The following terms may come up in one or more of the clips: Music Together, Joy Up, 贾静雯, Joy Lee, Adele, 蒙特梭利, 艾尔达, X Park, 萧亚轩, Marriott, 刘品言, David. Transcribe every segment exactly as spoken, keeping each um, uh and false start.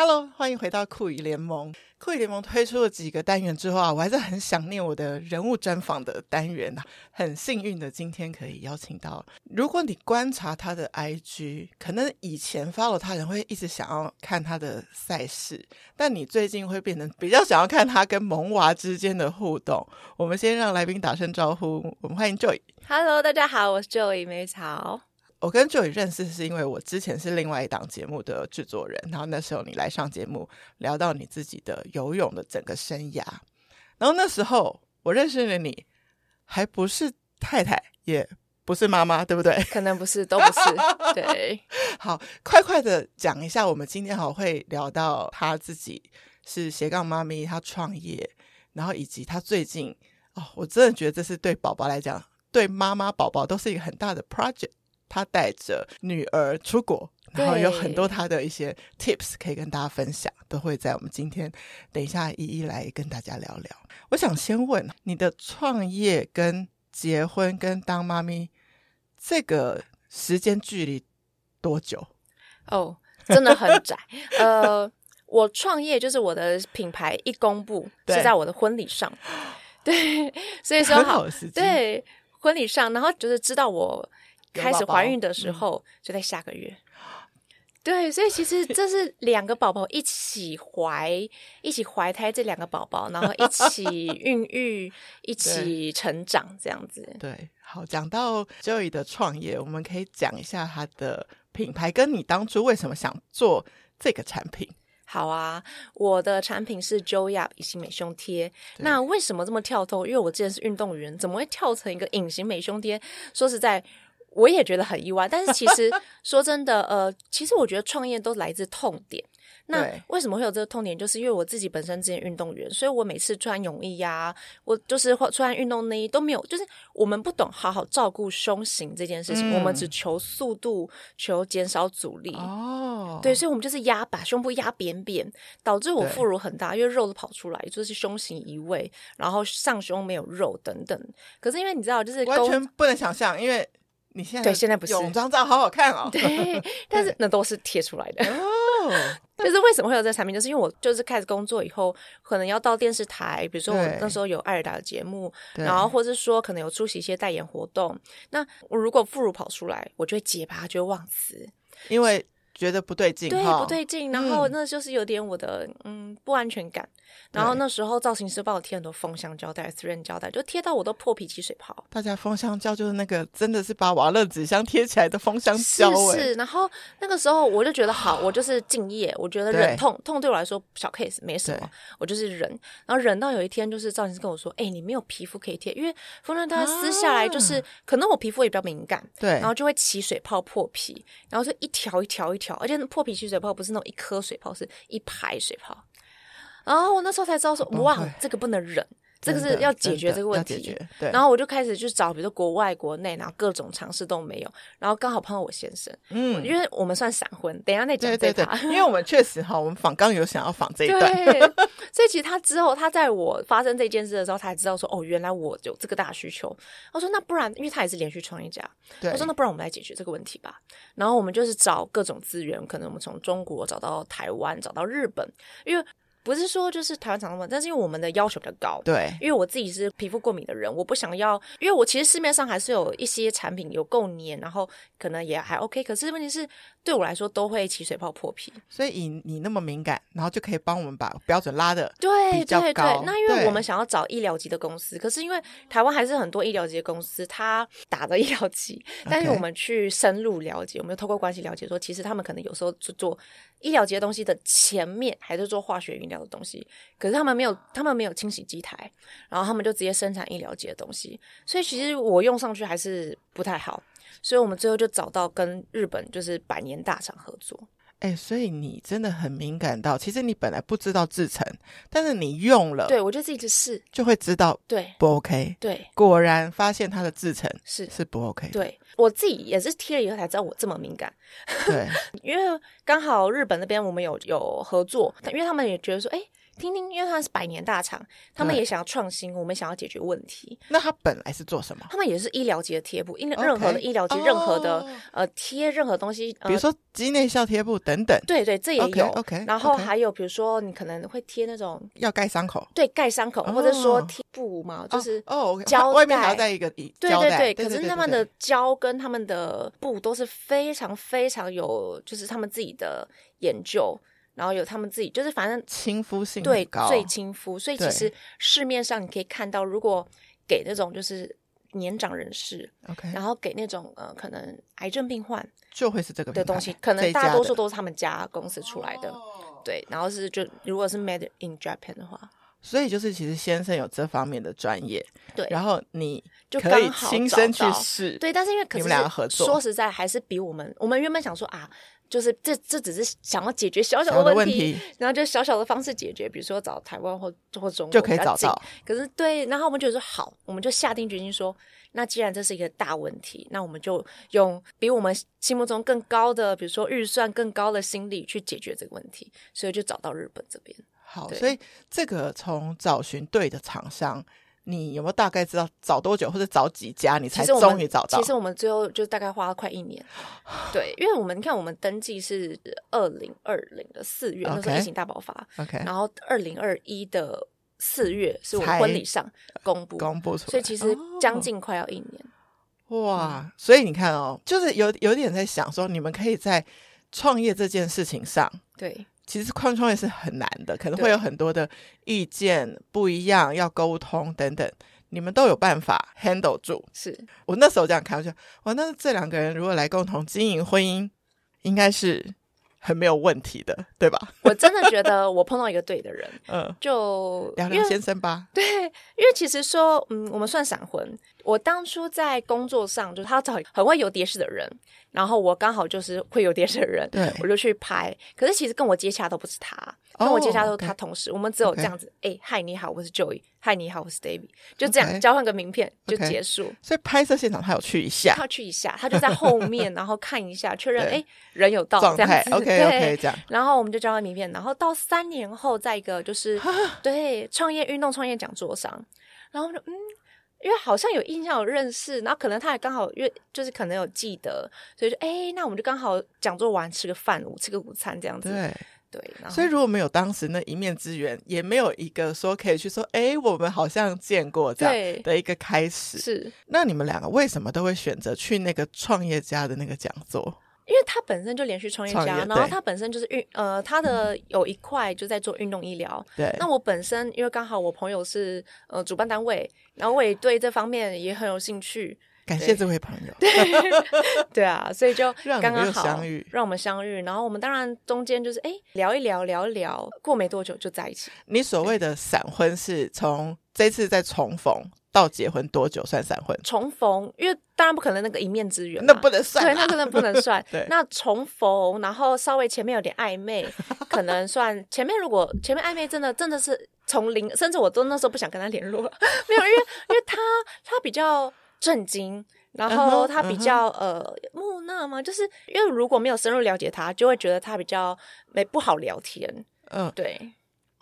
Hello， 欢迎回到酷语联盟。酷语联盟推出了几个单元之后啊，我还是很想念我的人物专访的单元啊。很幸运的，今天可以邀请到。如果你观察他的 I G， 可能以前 follow 他人会一直想要看他的赛事，但你最近会变成比较想要看他跟萌娃之间的互动。我们先让来宾打声招呼，我们欢迎 Joy。Hello， 大家好，我是 Joy 梅草。我跟 Joy 认识是因为我之前是另外一档节目的制作人，然后那时候你来上节目聊到你自己的游泳的整个生涯，然后那时候我认识了你，还不是太太也不是妈妈，对不对？可能不是，都不是对。好，快快的讲一下，我们今天好会聊到她自己是斜杠妈咪，她创业，然后以及她最近、哦、我真的觉得这是对宝宝来讲，对妈妈宝宝都是一个很大的 project，他带着女儿出国，然后有很多他的一些 tips 可以跟大家分享，都会在我们今天等一下一一来跟大家聊聊。我想先问你的创业跟结婚跟当妈咪这个时间距离多久？哦，真的很窄呃，我创业就是我的品牌一公布是在我的婚礼上，对，所以说好，很好的时机，对，婚礼上，然后就是知道我开始怀孕的时候、嗯、就在下个月，对，所以其实这是两个宝宝一起怀一起怀胎，这两个宝宝然后一起孕育一起成长这样子。对，好，讲到 Joy 的创业，我们可以讲一下她的品牌跟你当初为什么想做这个产品。好啊，我的产品是 Joy Up 隐形美胸贴。那为什么这么跳脱？因为我之前是运动员，怎么会跳成一个隐形美胸贴？说实在我也觉得很意外，但是其实说真的呃，其实我觉得创业都来自痛点。那为什么会有这个痛点？就是因为我自己本身之前运动员，所以我每次穿泳衣啊，我就是穿运动内衣都没有，就是我们不懂好好照顾胸型这件事情、嗯、我们只求速度，求减少阻力、哦、对，所以我们就是压把胸部压扁扁，导致我副乳很大，因为肉都跑出来，就是胸型移位，然后上胸没有肉等等。可是因为你知道就是完全不能想象，因为你现在对现在不是泳装照好好看哦，对，但是那都是贴出来的哦。但是为什么会有这个产品？就是因为我就是开始工作以后，可能要到电视台，比如说我那时候有艾尔达的节目，然后或是说可能有出席一些代言活动。那我如果副乳跑出来，我就会结巴，就会忘词，因为觉得不对劲，对，不对劲，然后那就是有点我的嗯不安全感。然后那时候造型师帮我贴很多封箱胶带、私人胶带，就贴到我都破皮起水泡。大家封箱胶就是那个真的是把瓦楞纸箱贴起来的封箱胶、欸、是是。然后那个时候我就觉得好，我就是敬业，我觉得忍痛痛对我来说小 case 没什么，我就是忍。然后忍到有一天就是造型师跟我说，哎、欸，你没有皮肤可以贴，因为封箱胶撕下来就是、啊、可能我皮肤也比较敏感，对，然后就会起水泡破皮，然后就一条一条一条，而且破皮起水泡不是那种一颗水泡，是一排水泡。然后我那时候才知道说，哇，这个不能忍，这个是要解决这个问题。对。然后我就开始去找，比如说国外、国内，然后各种尝试都没有。然后刚好碰到我先生，嗯，因为我们算闪婚，等一下再讲这一趴，因为我们确实哈，我们访刚有想要访这一段，对，所以其实他之后，他在我发生这件事的时候，他才知道说，哦，原来我有这个大需求。我说那不然，因为他也是连续创业家，我说那不然我们来解决这个问题吧。然后我们就是找各种资源，可能我们从中国找到台湾，找到日本，因为。不是说就是台湾厂商，但是因为我们的要求比较高，对，因为我自己是皮肤过敏的人，我不想要，因为我其实市面上还是有一些产品有够黏，然后可能也还 OK， 可是问题是对我来说都会起水泡破皮，所以以你那么敏感，然后就可以帮我们把标准拉的比较高。对对对，那因为我们想要找医疗级的公司，可是因为台湾还是很多医疗级的公司，它打着医疗级，但是我们去深入了解，我们就透过关系了解说，其实他们可能有时候就做医疗级的东西的前面还是做化学原料的东西，可是他们没有，他们没有清洗机台，然后他们就直接生产医疗级的东西，所以其实我用上去还是不太好，所以我们最后就找到跟日本就是百年大厂合作。哎、欸，所以你真的很敏感到，其实你本来不知道制成，但是你用了，对，我就自己去试，就会知道，对，不 OK， 对，果然发现它的制成是是不 OK， 对。我自己也是贴了以后才知道我这么敏感。对，因为刚好日本那边我们有有合作，因为他们也觉得说，哎、欸，听听，因为他是百年大厂，他们也想要创新，我们想要解决问题。那他本来是做什么？他们也是医疗级的贴布，任何的医疗级， okay. 任何的、oh. 呃贴任何东西、呃，比如说肌内效贴布等等。对 对, 对，这也有。Okay, okay, 然后还有比如说你可能会贴那种要盖伤口，对，盖伤口、oh. 或者说贴布嘛，就是哦胶带， oh, okay. 外面还要带一个胶带。对对对，可是他们的胶跟他们的布都是非常非常有，就是他们自己的研究。然后有他们自己，就是反正亲肤性很高，对，最亲肤，所以其实市面上你可以看到，如果给那种就是年长人士、okay. 然后给那种呃可能癌症病患就会是这个的东西，可能大多数都是他们家公司出来的，对，然后是就如果是 made in Japan 的话，所以就是其实先生有这方面的专业，对，然后你可以亲身去试，对，但是因为可是你们两个合作，说实在还是比我们我们原本想说啊。就是这这只是想要解决小小的问 题, 的问题，然后就小小的方式解决，比如说找台湾或或中国就可以找到。可是对，然后我们就说好，我们就下定决心说，那既然这是一个大问题，那我们就用比我们心目中更高的，比如说预算更高的心理去解决这个问题，所以就找到日本这边。好，所以这个从找寻对的厂商。你有没有大概知道找多久或者找几家你才终于找到？其实我们最后就大概花了快一年，对，因为我们你看我们登记是二零二零的四月、okay. 那时候疫情大爆发、okay. 然后二零二一的四月是我们婚礼上公布公布出来，所以其实将近快要一年、哦、哇，所以你看哦，就是有有点在想说你们可以在创业这件事情上，对，其实创创业是很难的，可能会有很多的意见不一样，要沟通等等，你们都有办法 handle 住。是我那时候这样看，我就哇，那这两个人如果来共同经营婚姻，应该是很没有问题的，对吧？我真的觉得我碰到一个对的人，嗯，就聊聊先生吧。对，因为其实说，嗯，我们算闪婚。我当初在工作上，就是他找很会游蝶式的人，然后我刚好就是会游蝶式的人，对，我就去拍。可是其实跟我接洽都不是他，跟我接洽都是他同事。Oh, okay, 我们只有这样子，哎、okay. 欸，嗨，你好，我是 Joy。嗨，你好，我是 David。就这样、okay. 交换个名片就结束。Okay. 所以拍摄现场他有去一下，他去一下，他就在后面，然后看一下，确认哎、欸、人有到这样子。OK。对， okay, 这样，然后我们就交换名片，然后到三年后在一个就是对创业运动创业讲座上，然后就嗯，因为好像有印象有认识，然后可能他也刚好因为就是可能有记得，所以就哎，那我们就刚好讲座完吃个饭，吃个午餐这样子。对。对，所以如果没有当时那一面之缘，也没有一个说可以去说哎、欸，我们好像见过这样的一个开始。是，那你们两个为什么都会选择去那个创业家的那个讲座？因为他本身就连续创业家，然后他本身就是运呃，他的有一块就在做运动医疗。对，那我本身因为刚好我朋友是呃主办单位，然后我也对这方面也很有兴趣。感谢这位朋友。对， 对啊，所以就刚刚好让, 让我们相遇，然后我们当然中间就是哎聊一聊聊一聊，过没多久就在一起。你所谓的闪婚是从这次再重逢到结婚多久算闪婚？重逢，因为当然不可能那个一面之缘，那不能算、啊，对，那真的不能算。对，那重逢，然后稍微前面有点暧昧，可能算前面。如果前面暧昧真的真的是从零，甚至我都那时候不想跟他联络了，没有，因为因为他他比较。震惊，然后他比较、uh-huh, uh-huh. 呃木讷嘛，就是因为如果没有深入了解他，就会觉得他比较没不好聊天。嗯，对。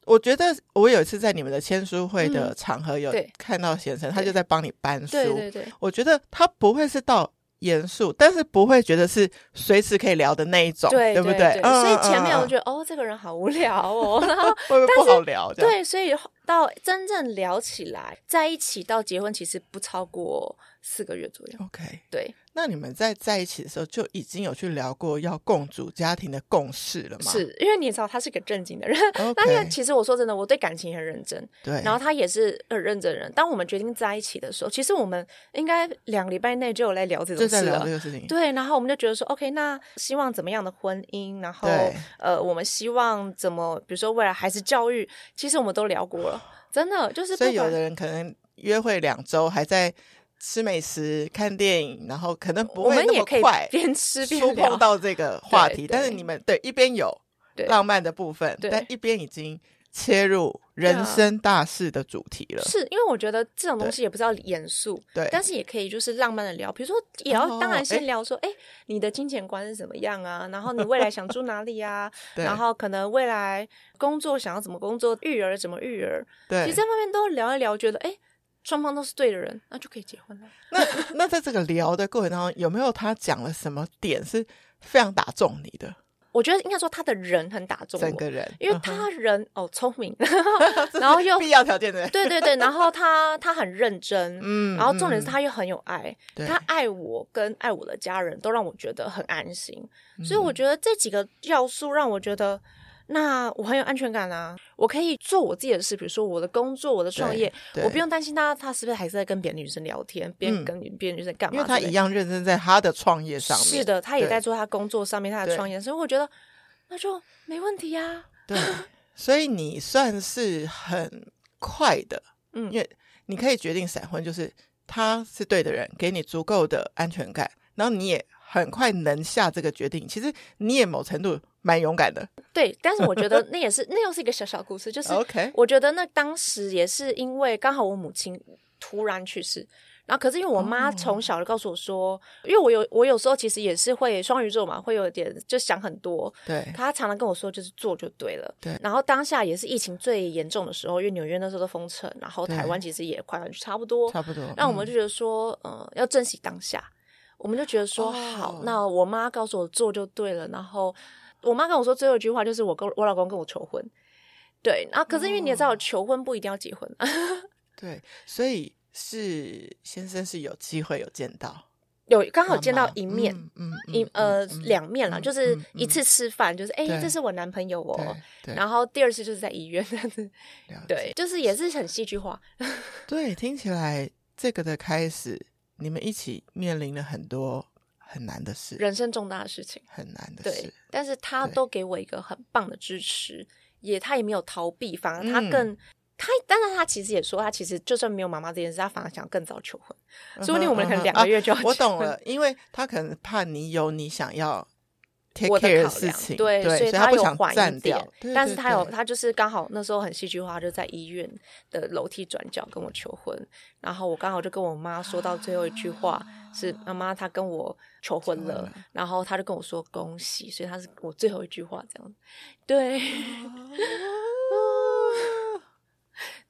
我觉得我有一次在你们的签书会的场合有看到先生，嗯、他就在帮你搬书。对对对，我觉得他不会是到严肃，但是不会觉得是随时可以聊的那一种， 对, 对不对？对对对，所以前面我觉得、嗯、哦，这个人好无聊哦，然后会不会不好聊？对，所以。到真正聊起来在一起到结婚其实不超过四个月左右。 OK， 对，那你们在在一起的时候就已经有去聊过要共组家庭的共识了吗？是，因为你也知道他是个正经的人，那因为其实我说真的我对感情很认真，对，然后他也是很认真的人。当我们决定在一起的时候，其实我们应该两个礼拜内就有来聊这种事了，就在聊这个事情。对，然后我们就觉得说 OK， 那希望怎么样的婚姻，然后呃，我们希望怎么比如说未来孩子教育，其实我们都聊过了，真的就是不管，所以有的人可能约会两周还在吃美食看电影，然后可能不会那么快边吃边触碰到这个话题。但是你们对一边有浪漫的部分，但一边已经切入人生大事的主题了、啊、是因为我觉得这种东西也不是要严肃，对，但是也可以就是浪漫的聊，比如说也要、哦、当然先聊说哎、欸欸，你的金钱观是怎么样啊，然后你未来想住哪里啊然后可能未来工作想要怎么工作，育儿怎么育儿，对，其实这方面都聊一聊，觉得哎、欸双方都是对的人，那就可以结婚了。那那在这个聊的过程当中，有没有他讲了什么点是非常打中你的？我觉得应该说他的人很打中我，整个人，因为他人、嗯、哦聪明，然后又必要条件的，对对对，然后他他很认真，嗯，然后重点是他又很有爱，他爱我跟爱我的家人都让我觉得很安心，所以我觉得这几个要素让我觉得。那我很有安全感啊，我可以做我自己的事，比如说我的工作，我的创业，我不用担心他他是不是还是在跟别的女生聊天，别人、嗯、跟别的女生干嘛，因为他一样认真在他的创业上面，是的，他也在做他工作上面，他的创业，所以我觉得那就没问题啊，对所以你算是很快的，嗯，因为你可以决定闪婚，就是他是对的人，给你足够的安全感，然后你也很快能下这个决定，其实你也某程度蛮勇敢的，对，但是我觉得那也是那又是一个小小故事，就是我觉得那当时也是因为刚好我母亲突然去世，然后可是因为我妈从小就告诉我说、哦、因为我有我有时候其实也是会双鱼座嘛，会有点就想很多，对，她常常跟我说就是做就对了，对，然后当下也是疫情最严重的时候，因为纽约那时候都封城，然后台湾其实也快差不多差不多，那我们就觉得说、嗯呃、要珍惜当下，我们就觉得说、哦、好，那我妈告诉我做就对了，然后我妈跟我说最后一句话就是我跟我老公跟我求婚，对，然后可是因为你也知道、哦、求婚不一定要结婚对，所以是先生是有机会有见到，有刚好见到一面、嗯嗯嗯、一呃、嗯、两面啦、嗯、就是一次吃饭、嗯、就是哎、欸，这是我男朋友哦，然后第二次就是在医院对，就是也是很戏剧化对，听起来这个的开始你们一起面临了很多很难的事，人生重大的事情，很难的事，对，但是他都给我一个很棒的支持，也他也没有逃避，反而他更、嗯、他当然他其实也说他其实就算没有妈妈这件事，他反而想更早求婚、嗯、所以我们可能两个月就要求婚、啊、我懂了，因为他可能怕你有你想要 take care 的事情，对，所以他有缓一点，对对对，但是他有他就是刚好那时候很戏剧化，就在医院的楼梯转角跟我求婚，然后我刚好就跟我妈说到最后一句话、啊，是妈妈她跟我求婚了，然后她就跟我说恭喜，所以她是我最后一句话这样，对、啊、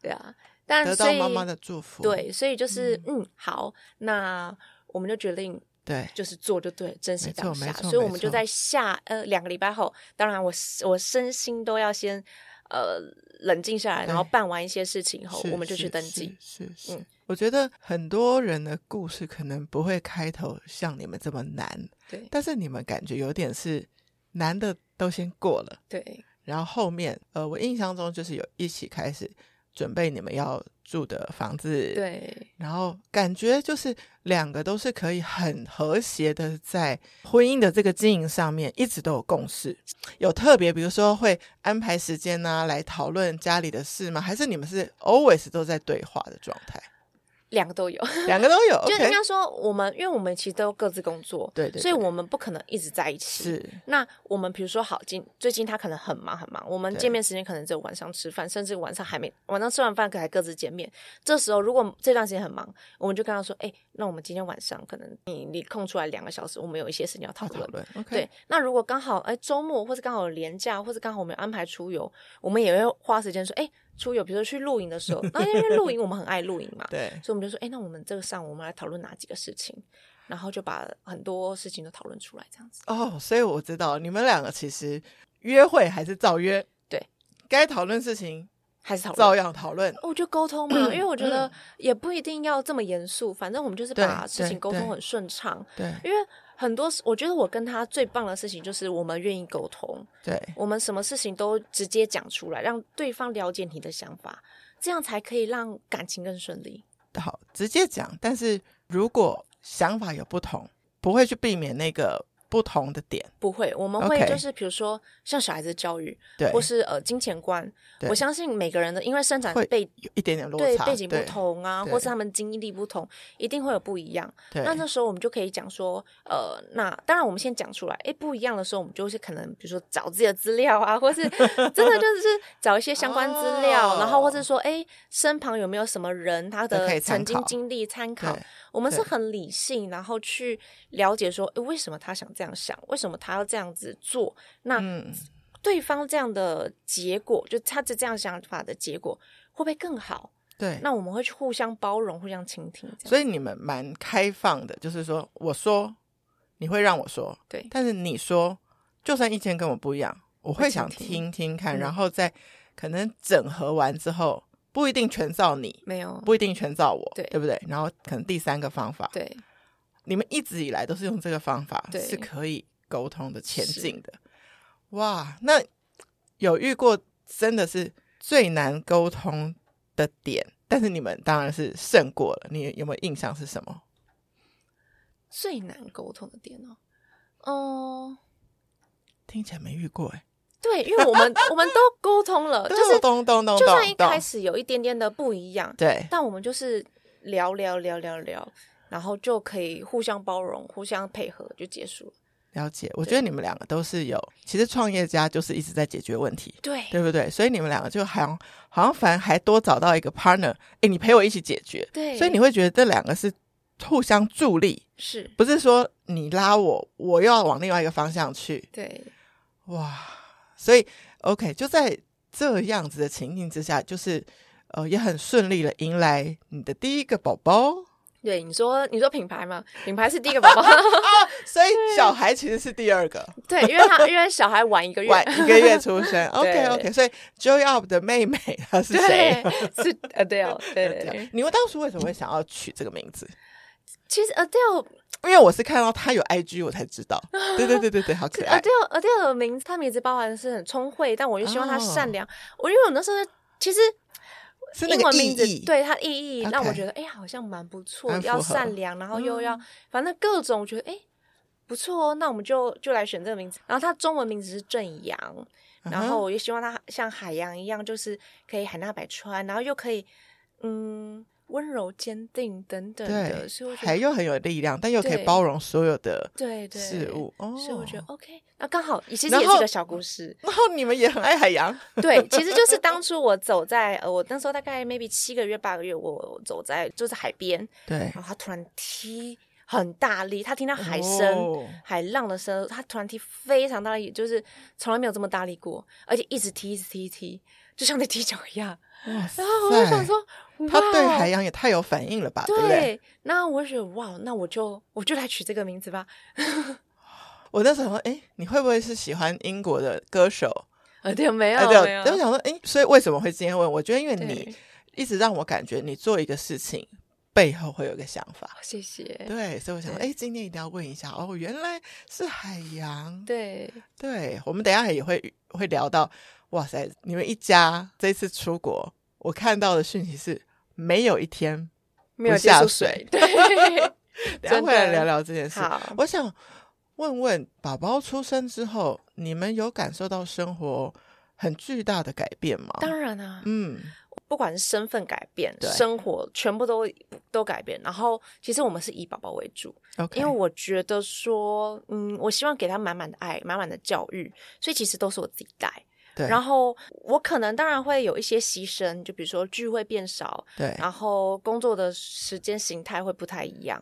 对啊，但得到妈妈的祝福，对，所以就是嗯， 嗯好，那我们就决定对，就是做就对，珍惜当下，所以我们就在下呃两个礼拜后，当然我我身心都要先呃冷静下来，然后办完一些事情后我们就去登记，是是是是、嗯、我觉得很多人的故事可能不会开头像你们这么难，对，但是你们感觉有点是难的都先过了，对，然后后面呃我印象中就是有一起开始准备你们要住的房子，对，然后感觉就是两个都是可以很和谐的在婚姻的这个经营上面一直都有共识，有特别比如说会安排时间啊来讨论家里的事吗？还是你们是 always 都在对话的状态？两个都有两个都有就应该说我们、okay、因为我们其实都各自工作， 对， 对， 对，所以我们不可能一直在一起，是，那我们比如说好今最近他可能很忙很忙，我们见面时间可能只有晚上吃饭，甚至晚上还没晚上吃完饭可还各自见面，这时候如果这段时间很忙，我们就跟他说哎、欸，那我们今天晚上可能你你空出来两个小时，我们有一些事情要讨论，讨论、okay、对，那如果刚好哎周末或是刚好连假或是刚好我们安排出游，我们也会花时间说哎、欸出游，比如说去露营的时候，然后因为露营我们很爱露营嘛，对，所以我们就说哎、欸，那我们这个上午我们来讨论哪几个事情，然后就把很多事情都讨论出来这样子哦、oh， 所以我知道你们两个其实约会还是照约，对，该讨论事情还是讨论，照样讨论，我就沟通嘛因为我觉得也不一定要这么严肃，反正我们就是把事情沟通很顺畅， 对， 对， 对，因为很多我觉得我跟他最棒的事情就是我们愿意沟通，对，我们什么事情都直接讲出来，让对方了解你的想法，这样才可以让感情更顺利。好，直接讲，但是如果想法有不同，不会去避免那个不同的点？不会，我们会就是比如说像小孩子教育，对，或是呃金钱观，我相信每个人的因为生长背景有一点点落差，对，背景不同啊，或是他们经历不同，一定会有不一样。那那时候我们就可以讲说呃，那当然我们先讲出来，哎，不一样的时候我们就是可能比如说找自己的资料啊，或是真的就是找一些相关资料、哦、然后或是说哎，身旁有没有什么人他的曾经经历参考，参考我们是很理性然后去了解说为什么他想这样想，为什么他要这样子做，那、嗯、对方这样的结果，就他这样想法的结果会不会更好，对，那我们会去互相包容互相倾听。所以你们蛮开放的，就是说我说你会让我说，对，但是你说就算意见跟我不一样我会想听听看、嗯、然后再可能整合完之后不一定全照你，没有不一定全照我， 对, 对不对？然后可能第三个方法，对，你们一直以来都是用这个方法，是可以沟通的前进的。哇，那有遇过真的是最难沟通的点，但是你们当然是胜过了，你有没有印象是什么最难沟通的点呢、哦？嗯，听起来没遇过耶。对，因为我们我们都沟通了，就是咚咚咚，就算一开始有一点点的不一样，对，但我们就是聊聊聊聊聊，然后就可以互相包容、互相配合，就结束了。了解，我觉得你们两个都是有，其实创业家就是一直在解决问题，对，对不对？所以你们两个就好像好像反而还多找到一个 partner， 哎，你陪我一起解决，对，所以你会觉得这两个是互相助力，是不是说你拉我，我又要往另外一个方向去？对，哇。所以 OK 就在这样子的情境之下，就是呃，也很顺利的迎来你的第一个宝宝。对，你说你说品牌嘛，品牌是第一个宝宝、哦、所以小孩其实是第二个。对，因为他因为小孩晚一个月晚一个月出生。OK OK 所以 Joy Up 的妹妹她是谁？是 Adele。 对, 对, 对，你当时为什么会想要取这个名字？其实 Adele， 因为我是看到他有 I G 我才知道。对对对对对，好可爱。 Adele, Adele 的名字，他名字包含是很聪慧，但我就希望他善良、哦、我因为我那时候其实是那个意义，对，他意义、okay. 让我觉得哎、欸，好像蛮不错，要善良然后又要、嗯、反正各种我觉得哎、欸、不错哦，那我们就就来选这个名字。然后他中文名字是正阳、嗯、然后我就希望他像海洋一样，就是可以海纳百川，然后又可以嗯温柔坚定等等的，所以我觉得还又很有力量，但又可以包容所有的事物。对对、哦、所以我觉得 OK 那刚好其实也是个小故事。然 后, 然后你们也很爱海洋。对，其实就是当初我走在、呃、我那时候大概 maybe 七个月八个月，我走在就是海边，对，然后他突然踢很大力，他听到海声、oh. 海浪的声，他突然踢非常大力，就是从来没有这么大力过，而且一直踢一直踢一直踢，就像在踢脚一样。然后我就想说他对海洋也太有反应了吧， 对, 对不对？那我就觉得哇，那我就我就来取这个名字吧。我在想说哎，你会不会是喜欢英国的歌手？啊，对，没有、啊、对，没有。我想说哎，所以为什么会今天问？我觉得因为你一直让我感觉你做一个事情背后会有一个想法。谢谢。对，所以我想说哎，今天一定要问一下哦，原来是海洋。对对，我们等一下也会会聊到。哇塞，你们一家这次出国，我看到的讯息是没有一天不下水。对，等一下会来聊聊这件事。我想问问，宝宝出生之后，你们有感受到生活很巨大的改变吗？当然啊，嗯，不管是身份改变，生活全部都都改变。然后，其实我们是以宝宝为主， okay. 因为我觉得说，嗯，我希望给他满满的爱，满满的教育，所以其实都是我自己带。然后我可能当然会有一些牺牲，就比如说聚会变少，对，然后工作的时间形态会不太一样，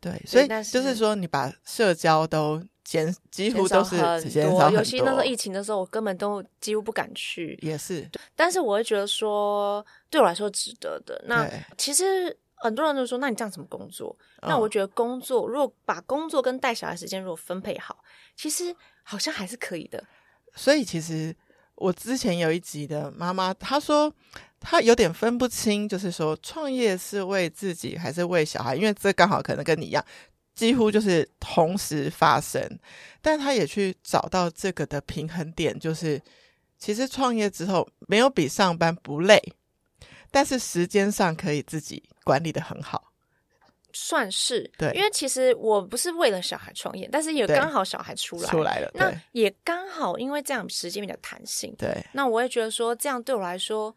对，所以就是说你把社交都减几乎都是减少很多。尤其那时候疫情的时候，我根本都几乎不敢去，也是，但是我会觉得说对我来说值得的。那其实很多人都说那你这样怎么工作、哦、那我觉得工作如果把工作跟带小孩时间如果分配好，其实好像还是可以的。所以其实我之前有一集的妈妈，她说她有点分不清，就是说创业是为自己还是为小孩，因为这刚好可能跟你一样几乎就是同时发生。但她也去找到这个的平衡点，就是其实创业之后没有比上班不累，但是时间上可以自己管理得很好。算是，对，因为其实我不是为了小孩创业，但是也刚好小孩出来出来了，那也刚好因为这样时间比较弹性，对，那我也觉得说这样对我来说，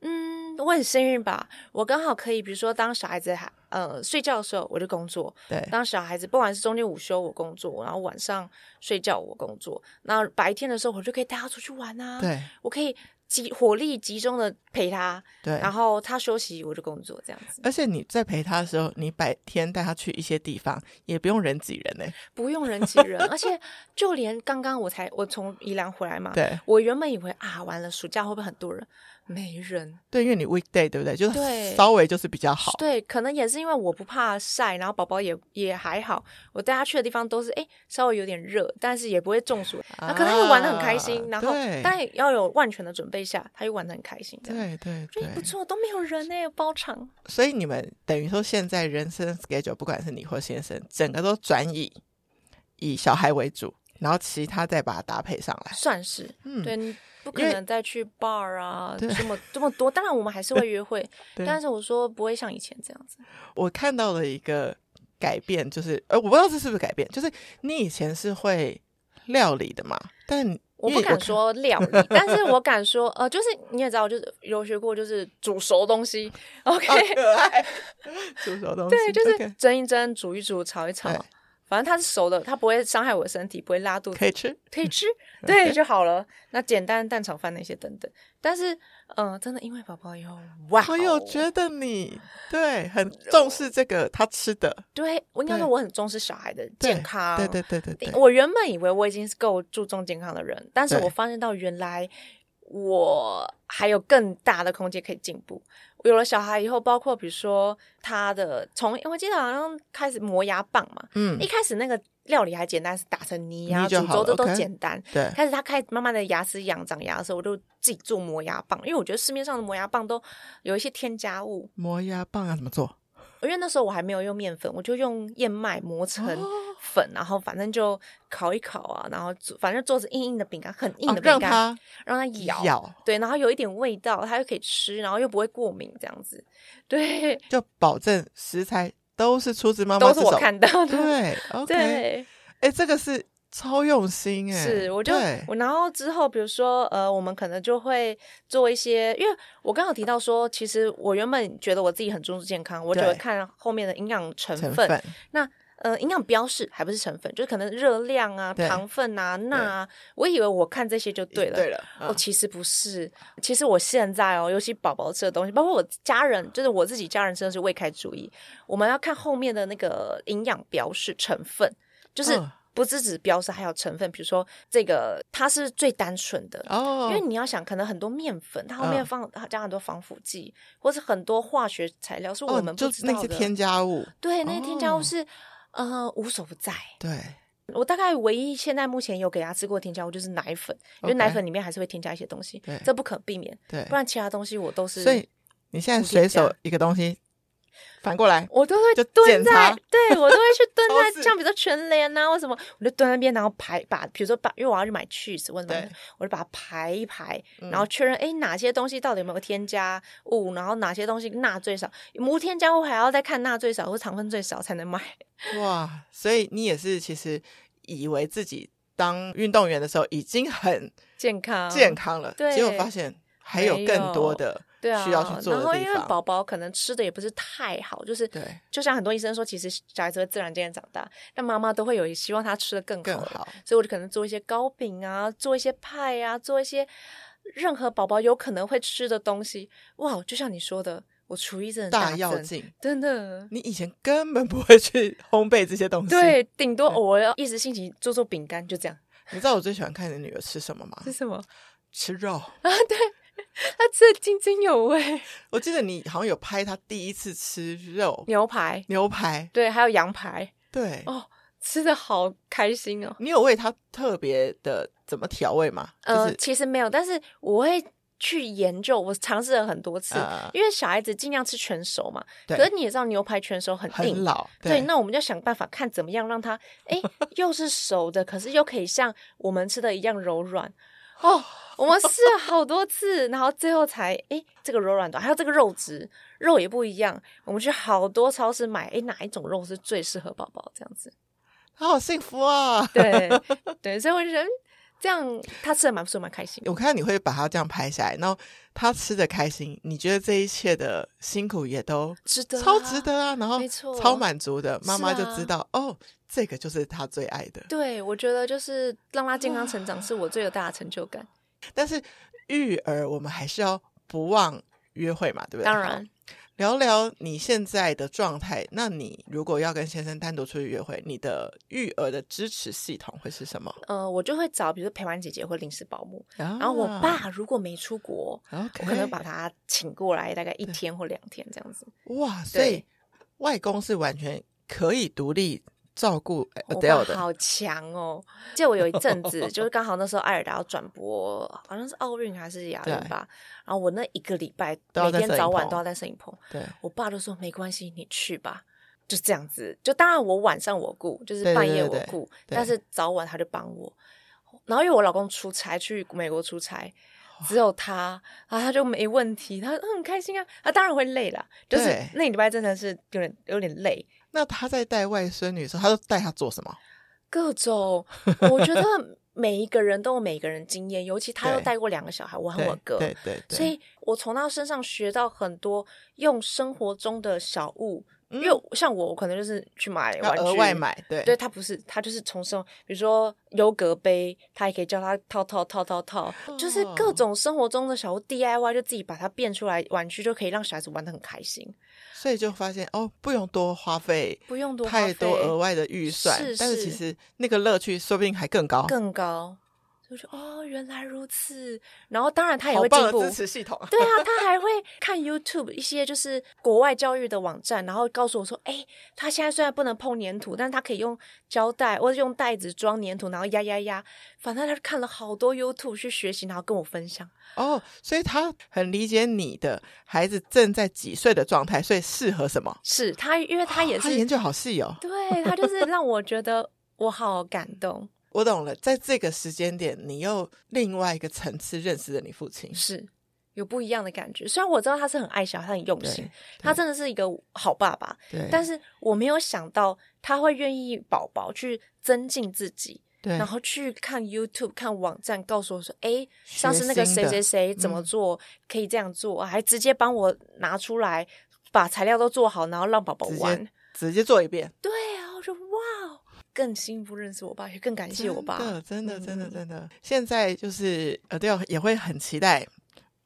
嗯，我很幸运吧，我刚好可以比如说当小孩子呃睡觉的时候我就工作，对，当小孩子不管是中间午休我工作，然后晚上睡觉我工作，那白天的时候我就可以带他出去玩啊，对，我可以集火力集中的陪他，对，然后他休息我就工作这样子。而且你在陪他的时候，你白天带他去一些地方也不用人挤人、欸、不用人挤人而且就连刚刚我才我从宜兰回来嘛，对，我原本以为啊完了暑假会不会很多人，没人，对，因为你 weekday 对不对，就是稍微就是比较好， 对, 对，可能也是因为我不怕晒，然后宝宝也也还好，我带他去的地方都是哎稍微有点热，但是也不会中暑、啊、可能他又玩得很开心，然后但要有万全的准备下他又玩得很开心，对对对，不错，都没有人耶、欸、包场。所以你们等于说现在人生 schedule 不管是你或先生整个都转移以小孩为主，然后其他再把它搭配上来，算是、嗯、对，不可能再去 bar 啊这么这么多，当然我们还是会约会但是我说不会像以前这样子。我看到了一个改变，就是呃，我不知道这是不是改变，就是你以前是会料理的嘛，但我不敢说料理但是我敢说呃，就是你也知道我就是有学过就是煮熟东西 OK 好可爱煮熟东西对，就是蒸一蒸煮一煮炒一炒，反正它是熟的，它不会伤害我的身体，不会拉肚子，可以吃可以吃对、okay. 就好了，那简单蛋炒饭那些等等。但是嗯、呃，真的因为宝宝以后哇，我有觉得你对很重视这个他吃的，对，我应该说我很重视小孩的健康，对对对 对, 对, 对，我原本以为我已经是够注重健康的人，但是我发现到原来我还有更大的空间可以进步。有了小孩以后，包括比如说他的从我记得好像开始磨牙棒嘛，嗯，一开始那个料理还简单，是打成泥啊煮粥这都简单，对，开始他开始慢慢的牙齿痒长牙的时候，我就自己做磨牙棒，因为我觉得市面上的磨牙棒都有一些添加物。磨牙棒要怎么做？因为那时候我还没有用面粉，我就用燕麦磨成粉、哦、然后反正就烤一烤啊，然后反正做成硬硬的饼干，很硬的饼干、哦、让它让它 咬, 咬对，然后有一点味道它又可以吃，然后又不会过敏这样子，对，就保证食材都是出自妈妈之手，都是我看到的，对 OK 对、欸、这个是超用心哎、欸，是，我就我然后之后，比如说呃，我们可能就会做一些，因为我刚好提到说，其实我原本觉得我自己很重视健康，我只会看后面的营养成分。成分那呃，营养标示还不是成分，就是可能热量啊、糖分啊、钠啊，我以为我看这些就对了，对了，哦，其实不是。其实我现在哦，尤其宝宝吃的东西，包括我家人，就是我自己家人真的是未开主义，我们要看后面的那个营养标示成分，就是。哦，不只只标示还有成分，比如说这个它是最单纯的、oh. 因为你要想可能很多面粉它后面放、oh. 加很多防腐剂或是很多化学材料是我们不知道的、oh, 就那些添加物，对，那些添加物是、oh. 呃无所不在，对，我大概唯一现在目前有给他吃过添加物就是奶粉、okay. 因为奶粉里面还是会添加一些东西，对，这不可避免，对，不然其他东西我都是，所以你现在随手一个东西反过来我都会蹲在对我都会去蹲在像比如说全联啊或什么，我就蹲在那边，然后排把比如说把因为我要去买 cheese 或什么，我就把它排一排、嗯、然后确认哎哪些东西到底有没有添加物，然后哪些东西钠最少，无添加物还要再看钠最少或糖分最少才能买。哇，所以你也是其实以为自己当运动员的时候已经很健康健康了，对，结果发现还有更多的对啊，需要去做的地方。然后因为宝宝可能吃的也不是太好，就是就像很多医生说其实小孩子会自然间长大，但妈妈都会有希望他吃的更好更好，所以我就可能做一些糕饼啊，做一些派啊，做一些任何宝宝有可能会吃的东西。哇，就像你说的，我厨艺真的大要进，真的，你以前根本不会去烘焙这些东西，对，顶多我要一时兴起做做饼干就这样。你知道我最喜欢看你女儿吃什么吗？吃什么？吃肉啊，对，他吃的津津有味。我记得你好像有拍他第一次吃肉，牛排，牛排，对，还有羊排，对，哦，吃的好开心哦。你有为他特别的怎么调味吗？就是、呃，其实没有，但是我会去研究，我尝试了很多次、呃、因为小孩子尽量吃全熟嘛，可是你也知道牛排全熟很硬很老， 对, 对，那我们就想办法看怎么样让它哎又是熟的可是又可以像我们吃的一样柔软。哦，我们试了好多次，然后最后才哎，这个柔软度还有这个肉质，肉也不一样。我们去好多超市买，哎，哪一种肉是最适合宝宝这样子？好幸福啊！对对，所以我觉得这样他吃的蛮不错，蛮开心。我看你会把他这样拍下来，然后他吃的开心，你觉得这一切的辛苦也都值得、啊，超值得啊！然后超满足的，妈妈就知道、啊、哦，这个就是他最爱的。对，我觉得就是让他健康成长是我最有大的成就感。但是育儿我们还是要不忘约会嘛，对不对？当然。聊聊你现在的状态，那你如果要跟先生单独出去约会，你的育儿的支持系统会是什么？呃，我就会找比如说陪玩姐姐或临时保姆、啊、然后我爸如果没出国、okay、我可能把他请过来大概一天或两天这样子。哇，所以外公是完全可以独立照顾 Adele 的，好强哦！记得我有一阵子就是刚好那时候艾尔达要转播，好像是奥运还是亚运吧，然后我那一个礼拜每天早晚都要在摄影棚，对，我爸就说没关系你去吧，就这样子，就当然我晚上我顾，就是半夜我顾，对对对对，但是早晚他就帮我。然后因为我老公出差去美国出差，只有他啊，他就没问题，他很开心啊。他当然会累啦，就是那礼拜真的是有点有点累。那他在带外孙女的时候，他都带他做什么？各种，我觉得每一个人都有每一个人经验，尤其他又带过两个小孩，我和我哥，对对对对，所以我从他身上学到很多用生活中的小物。因为像我，我可能就是去买玩具，额外买，对，对他不是，他就是从生，比如说优格杯，他也可以叫他套套套套套，就是各种生活中的小物 D I Y， 就自己把它变出来玩具，就可以让小孩子玩得很开心。所以就发现哦，不用多花费，不用多花费太多额外的预算，是是，但是其实那个乐趣说不定还更高，更高。就说哦，原来如此。然后当然他也会进步，好棒的支持系统。对啊，他还会看 YouTube 一些就是国外教育的网站，然后告诉我说，哎，他现在虽然不能碰粘土，但是他可以用胶带或者用袋子装粘土，然后压压压。反正他看了好多 YouTube 去学习，然后跟我分享。哦，所以他很理解你的孩子正在几岁的状态，所以适合什么？是他，因为他也是、哦、他研究好细哦。对，他就是让我觉得我好感动。我懂了，在这个时间点你又另外一个层次认识了你父亲，是有不一样的感觉。虽然我知道他是很爱小孩，他很用心，他真的是一个好爸爸，但是我没有想到他会愿意宝宝去增进自己，然后去看 YouTube 看网站，告诉我说哎，上次那个谁谁谁怎么做、嗯、可以这样做，还直接帮我拿出来把材料都做好，然后让宝宝玩，直接, 直接做一遍。对啊，我说哇，更幸福认识我爸，也更感谢我爸，真的真的真的真的、嗯、现在就是 Adele 也会很期待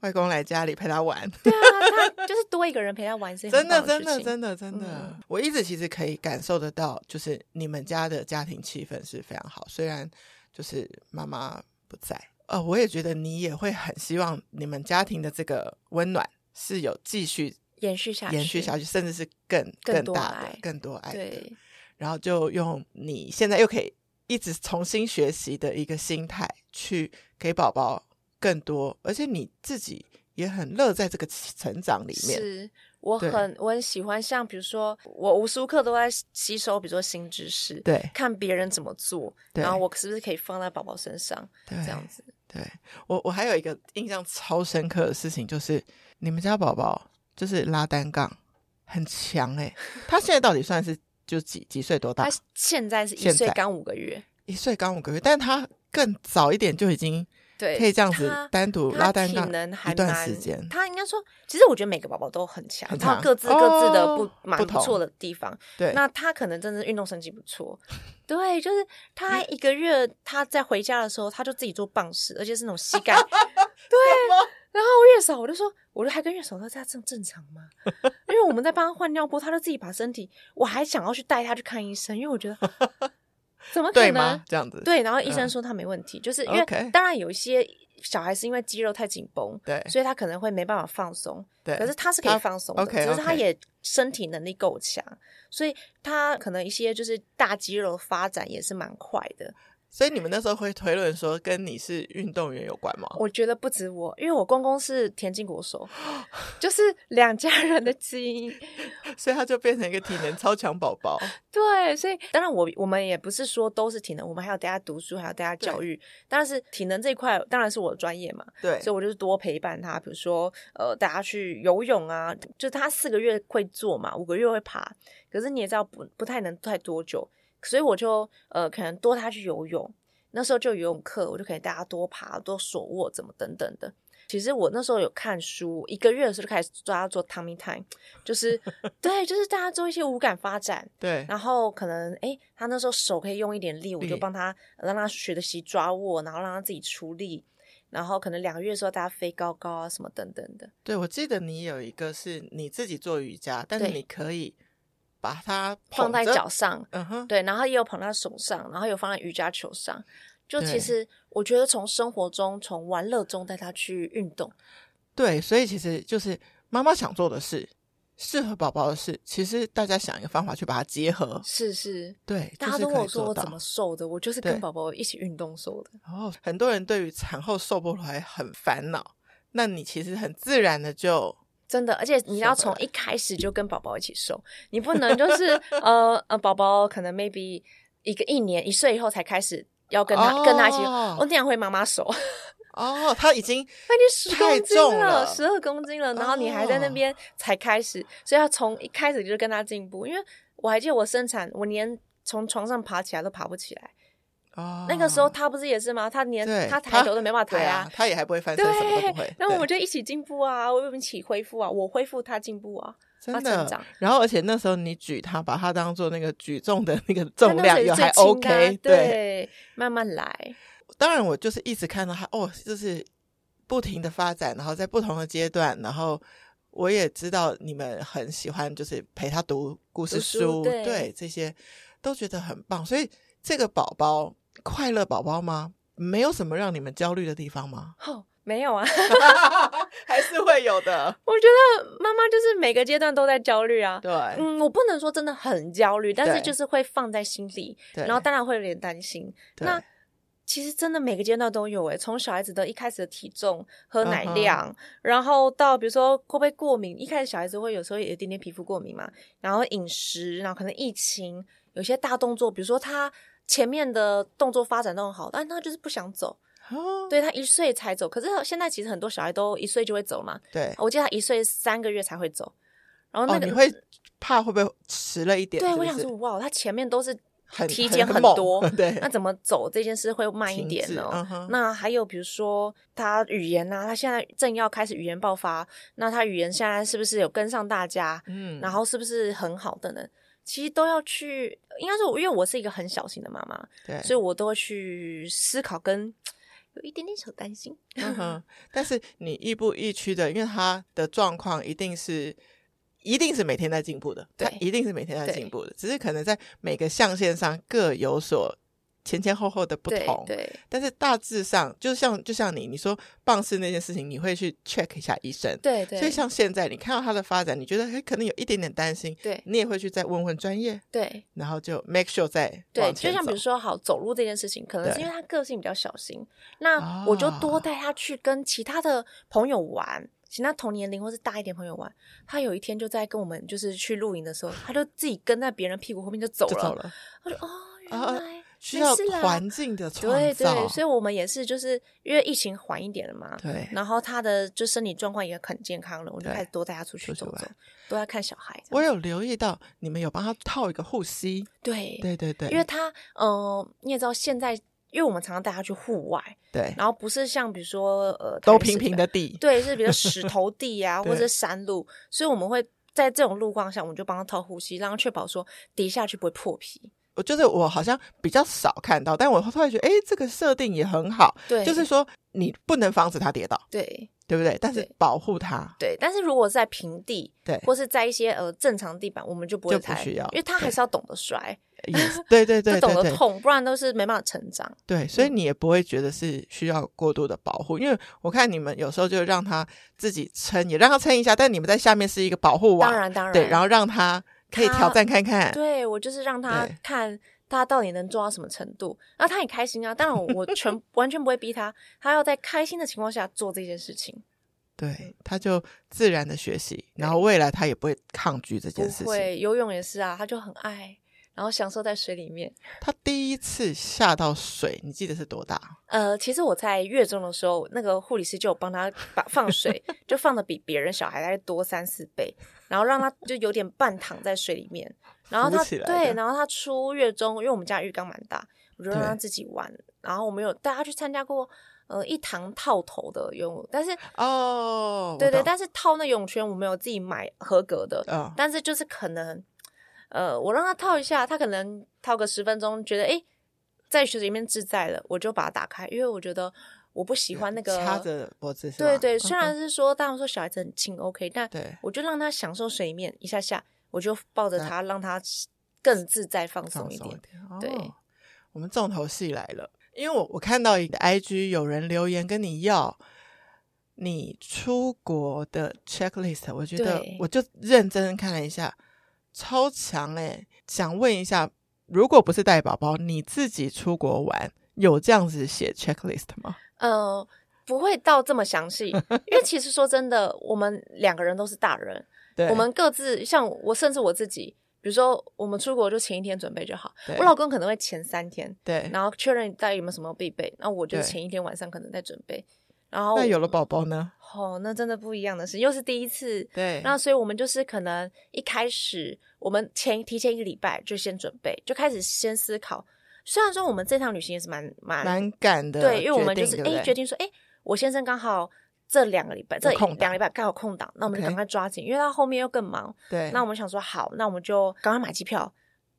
外公来家里陪他玩。对啊，他就是多一个人陪他玩是很棒的事情。真的真的真的真的、嗯、我一直其实可以感受得到，就是你们家的家庭气氛是非常好，虽然就是妈妈不在，呃，我也觉得你也会很希望你们家庭的这个温暖是有继续延续下去，延续下去，甚至是更更大的更多爱的。对，然后就用你现在又可以一直重新学习的一个心态去给宝宝更多，而且你自己也很乐在这个成长里面。是，我很我很喜欢，像比如说我无时无刻都在吸收比如说新知识，对，看别人怎么做，然后我是不是可以放在宝宝身上，对，这样子。对，我我还有一个印象超深刻的事情，就是你们家宝宝就是拉单杠很强耶、欸、他现在到底算是就 几, 几岁多大？他现在是一岁刚五个月，一岁刚五个月，但他更早一点就已经可以这样子单独拉单杠一段时间。他应该说，其实我觉得每个宝宝都很强，他有各自各自的不、哦、蛮不错的地方。对，那他可能真的是运动神经不错。对，就是他一个月他在回家的时候，他就自己做棒式，而且是那种膝盖。对，然后月嫂我就说，我就还跟月嫂说他这样正常吗？因为我们在帮他换尿布，他就自己把身体，我还想要去带他去看医生，因为我觉得怎么可能对吗？这样子。对，然后医生说他没问题、嗯、就是因为、okay. 当然有一些小孩是因为肌肉太紧绷，对，所以他可能会没办法放松，对，可是他是可以放松的， okay, okay. 只是他也身体能力够强，所以他可能一些就是大肌肉发展也是蛮快的。所以你们那时候会推论说跟你是运动员有关吗？我觉得不止我，因为我公公是田径国手就是两家人的基因所以他就变成一个体能超强宝宝对，所以当然我我们也不是说都是体能，我们还要带他读书，还要带他教育，当然是体能这一块当然是我的专业嘛，对，所以我就是多陪伴他，比如说呃，带他去游泳啊，就他四个月会做嘛，五个月会爬，可是你也知道 不, 不太能太多久，所以我就呃，可能多他去游泳，那时候就游泳课，我就可以带他多爬多手握怎么等等的。其实我那时候有看书，一个月的时候就开始抓他做 tummy time， 就是对，就是大家做一些五感发展，对，然后可能诶他那时候手可以用一点力，我就帮他让他学习抓握，然后让他自己出力，然后可能两个月的时候大家飞高高啊什么等等的。对，我记得你有一个是你自己做瑜伽，但是你可以把它放在脚上、uh-huh. 对，然后也有捧在手上，然后有放在瑜伽球上，就其实我觉得从生活中从玩乐中带他去运动。对，所以其实就是妈妈想做的事，适合宝宝的事，其实大家想一个方法去把它结合。是是，对，大家都跟我说我怎么瘦的，我就是跟宝宝一起运动瘦的。哦，很多人对于产后瘦不来很烦恼，那你其实很自然的就真的，而且你要从一开始就跟宝宝一起瘦，你不能就是呃呃，宝宝可能 maybe 一个一年一岁以后才开始要跟他、oh. 跟他一起，我那样会妈妈手。哦、oh, ，他已经他已经十公斤了，十二公斤了，然后你还在那边才开始， oh. 所以要从一开始就跟他进步。因为我还记得我生产，我连从床上爬起来都爬不起来。Oh, 那个时候他不是也是吗？他连他抬头都没办法抬 啊, 啊，他也还不会翻身，什么都不会。那我们就一起进步啊，我们一起恢复啊，我恢复他进步啊，真的他成长。然后而且那时候你举他，把他当做那个举重的那个重量也还 OK， 对, 对，慢慢来。当然我就是一直看到他哦，就是不停的发展，然后在不同的阶段，然后我也知道你们很喜欢就是陪他读故事 书, 书 对, 对，这些都觉得很棒。所以这个宝宝快乐宝宝吗？没有什么让你们焦虑的地方吗？哦，没有啊还是会有的。我觉得妈妈就是每个阶段都在焦虑啊。对，嗯，我不能说真的很焦虑，但是就是会放在心里，然后当然会有点担心。那其实真的每个阶段都有耶，从小孩子的一开始的体重喝奶量、uh-huh. 然后到比如说会不会过敏，一开始小孩子会有时候有一点点皮肤过敏嘛，然后饮食，然后可能疫情，有些大动作，比如说他前面的动作发展都很好，但他就是不想走、哦、对，他一岁才走，可是现在其实很多小孩都一岁就会走嘛。对，我记得他一岁三个月才会走，然后那个、哦、你会怕会不会迟了一点？对，是不是？我想说哇，他前面都是提前很多，很很对，那怎么走这件事会慢一点呢、嗯、那还有比如说他语言啊，他现在正要开始语言爆发，那他语言现在是不是有跟上大家，嗯，然后是不是很好的呢？其实都要去，应该是因为我是一个很小心的妈妈，对，所以我都会去思考跟有一点点小担心、嗯、哼但是你亦步亦趋的，因为他的状况一定是一定是每天在进步的，他一定是每天在进步的，只是可能在每个象限上各有所前前后后的不同。对对，但是大致上就像就像你你说棒式那件事情，你会去 check 一下医生。对对，所以像现在你看到他的发展，你觉得可能有一点点担心，对，你也会去再问问专业，对，然后就 make sure 再往前走。对，就像比如说好走路这件事情，可能是因为他个性比较小心，那我就多带他去跟其他的朋友玩，其他同年龄或是大一点朋友玩。他有一天就在跟我们就是去露营的时候，他就自己跟在别人屁股后面就走了，就走了。我说哦，原来、啊需要环境的创造。对对，所以我们也是就是因为疫情缓一点了嘛，对，然后他的就身体状况也很健康了，我就开始多带他出去走走，多带看小孩。我有留意到你们有帮他套一个护膝。对对对对，因为他嗯、呃，你也知道现在因为我们常常带他去户外，对，然后不是像比如说呃都平平的地，对，是比如石头地啊或者山路，所以我们会在这种路况下我们就帮他套护膝，让他确保说跌下去不会破皮。我就是我好像比较少看到，但我突然觉得诶这个设定也很好。对，就是说你不能防止他跌倒，对对不对？但是保护他。 对, 对，但是如果在平地，对，或是在一些呃正常地板，我们就不会抬，就不需要，因为他还是要懂得摔。yes, 对对对，就懂得痛，不然都是没办法成长。对，所以你也不会觉得是需要过度的保护、嗯、因为我看你们有时候就让他自己撑，也让他撑一下，但你们在下面是一个保护网。当然当然，对，然后让他可以挑战看看。对，我就是让他看他到底能做到什么程度，然后他很开心啊，当然我全完全不会逼他，他要在开心的情况下做这件事情，对，他就自然的学习，然后未来他也不会抗拒这件事情。不会，游泳也是啊，他就很爱然后享受在水里面。他第一次下到水你记得是多大？呃，其实我在月中的时候那个护理师就有帮他把放水就放的比别人小孩大概多三四倍，然后让他就有点半躺在水里面，然后他对，然后他出月中，因为我们家浴缸蛮大，我就让他自己玩，然后我们有带他去参加过呃一堂套头的游泳，但是哦对对，但是套那游泳圈我们有自己买合格的、哦、但是就是可能呃，我让他套一下，他可能套个十分钟觉得诶在水里面自在了，我就把它打开，因为我觉得我不喜欢那个插着脖子，对对，虽然是说当然说小孩子很轻 OK， 但我就让他享受水面一下下，我就抱着他让他更自在放松一 点, 一点、哦、对，我们重头戏来了，因为我我看到你的 I G 有人留言跟你要你出国的 checklist， 我觉得我就认真看了一下，超强哎、欸！想问一下，如果不是带宝宝，你自己出国玩有这样子写 checklist 吗？呃，不会到这么详细，因为其实说真的，我们两个人都是大人，对，我们各自像我，甚至我自己，比如说我们出国就前一天准备就好，我老公可能会前三天，对，然后确认大家有没有什么必备，那我就前一天晚上可能在准备。然后那有了宝宝呢？哦，那真的不一样的事，又是第一次。对，那所以我们就是可能一开始，我们前提前一个礼拜就先准备，就开始先思考。虽然说我们这趟旅行也是蛮蛮蛮赶的，对，因为我们就是哎决定说，哎，我先生刚好这两个礼拜，这两个礼拜刚好空档，那我们就赶快抓紧，因为他后面又更忙。对，那我们想说好，那我们就赶快买机票。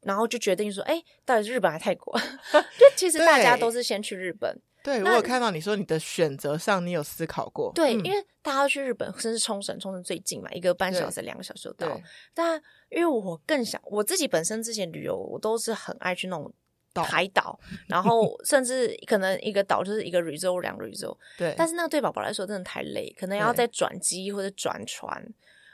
然后就决定说，哎，到底是日本还是泰国？就其实大家都是先去日本。对，我有看到你说你的选择上你有思考过。对、嗯、因为大家去日本甚至冲绳，冲绳最近嘛，一个半小时两个小时就到。但因为我更想，我自己本身之前旅游我都是很爱去那种海岛然后甚至可能一个岛就是一个 resort 两个 resort， 对，但是那个对宝宝来说真的太累，可能要再转机或者转船，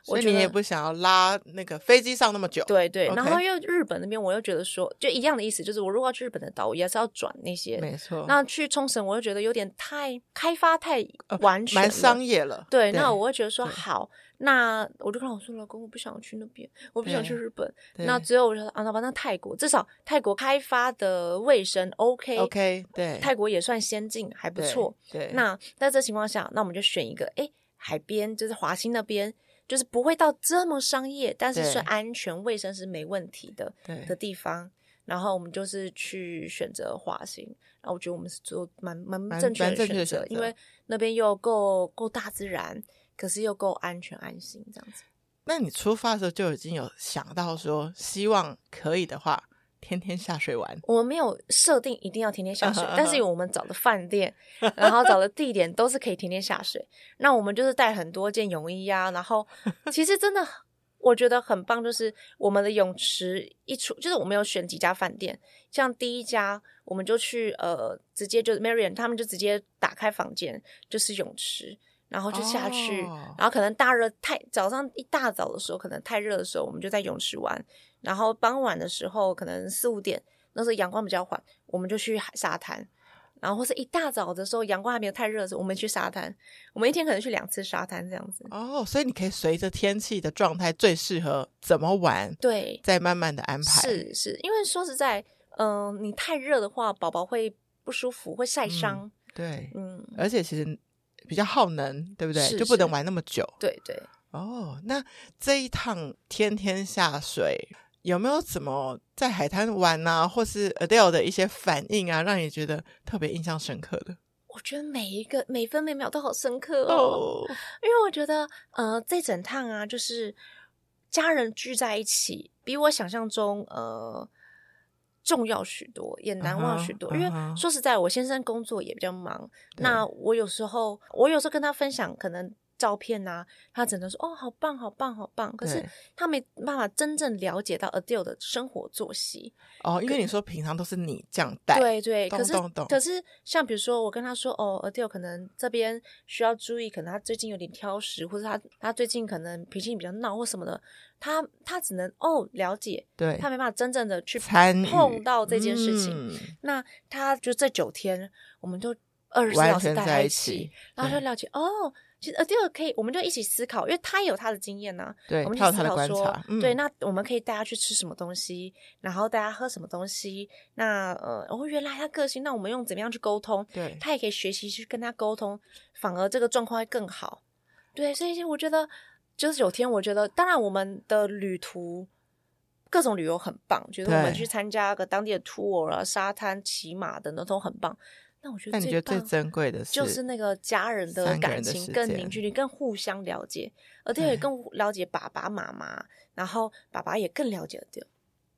所以你也不想要拉那个飞机上那么久。对对、okay、然后又日本那边我又觉得说就一样的意思，就是我如果要去日本的岛我也是要转那些，没错，那去冲绳我又觉得有点太开发太完全了、呃、蛮商业了， 对, 对，那我会觉得说好，那我就跟老公说，老公我不想去那边，我不想去日本，那只有我说啊，那吧，那泰国至少泰国开发的卫生 OK OK， 对，泰国也算先进还不错， 对, 对，那在这情况下那我们就选一个哎海边，就是华欣那边，就是不会到这么商业，但是是安全卫生是没问题的的地方，然后我们就是去选择滑行，然后我觉得我们是做蛮蛮正确的选择，因为那边又够够大自然，可是又够安全安心这样子。那你出发的时候就已经有想到说希望可以的话天天下水玩？我们没有设定一定要天天下水， uh-huh, uh-huh. 但是我们找的饭店然后找的地点都是可以天天下水，那我们就是带很多件泳衣啊，然后其实真的我觉得很棒，就是我们的泳池一出，就是我们有选几家饭店，像第一家我们就去呃，直接就 Marriott 他们就直接打开房间就是泳池，然后就下去、oh. 然后可能大热太早上一大早的时候，可能太热的时候我们就在泳池玩，然后傍晚的时候可能四五点那时候阳光比较缓，我们就去沙滩，然后或是一大早的时候阳光还没有太热的时候我们去沙滩，我们一天可能去两次沙滩这样子。哦、oh, 所以你可以随着天气的状态最适合怎么玩，对，再慢慢的安排。是是，因为说实在嗯、呃，你太热的话宝宝会不舒服会晒伤、嗯、对，嗯，而且其实比较耗能，对不对？是是，就不能玩那么久。对对。哦，那这一趟天天下水有没有怎么在海滩玩啊，或是 Adele 的一些反应啊，让你觉得特别印象深刻的？我觉得每一个每分每秒都好深刻哦， oh. 因为我觉得呃，这整趟啊，就是家人聚在一起，比我想象中呃重要许多，也难忘许多、uh-huh, 因为说实在我先生工作也比较忙、uh-huh. 那我有时候我有时候跟他分享可能照片啊，他只能说哦好棒好棒好棒，可是他没办法真正了解到 Adele 的生活作息哦，因为你说平常都是你这样带，对对，可是动动可是像比如说我跟他说哦 Adele 可能这边需要注意，可能他最近有点挑食，或者他他最近可能脾气比较闹或什么的，他他只能哦了解，对，他没办法真正的去碰到这件事情、嗯、那他就这九天我们就二十四小时待在一起，然后就了解哦其实 Adele 可以，我们就一起思考，因为他有他的经验啊，对，我们一起思考说他有他的观察、嗯、对，那我们可以带他去吃什么东西，然后带他喝什么东西，那呃，哦，原来他个性，那我们用怎么样去沟通，对，他也可以学习去跟他沟通，反而这个状况会更好，对，所以我觉得就是有天我觉得当然我们的旅途各种旅游很棒，觉得我们去参加个当地的 tour 啊，沙滩骑马等等都很棒，那我觉得最棒，那你觉得最珍贵的是就是那个家人的感情更凝聚力，更互相了解，而且也更了解爸爸妈妈，然后爸爸也更了解Adele，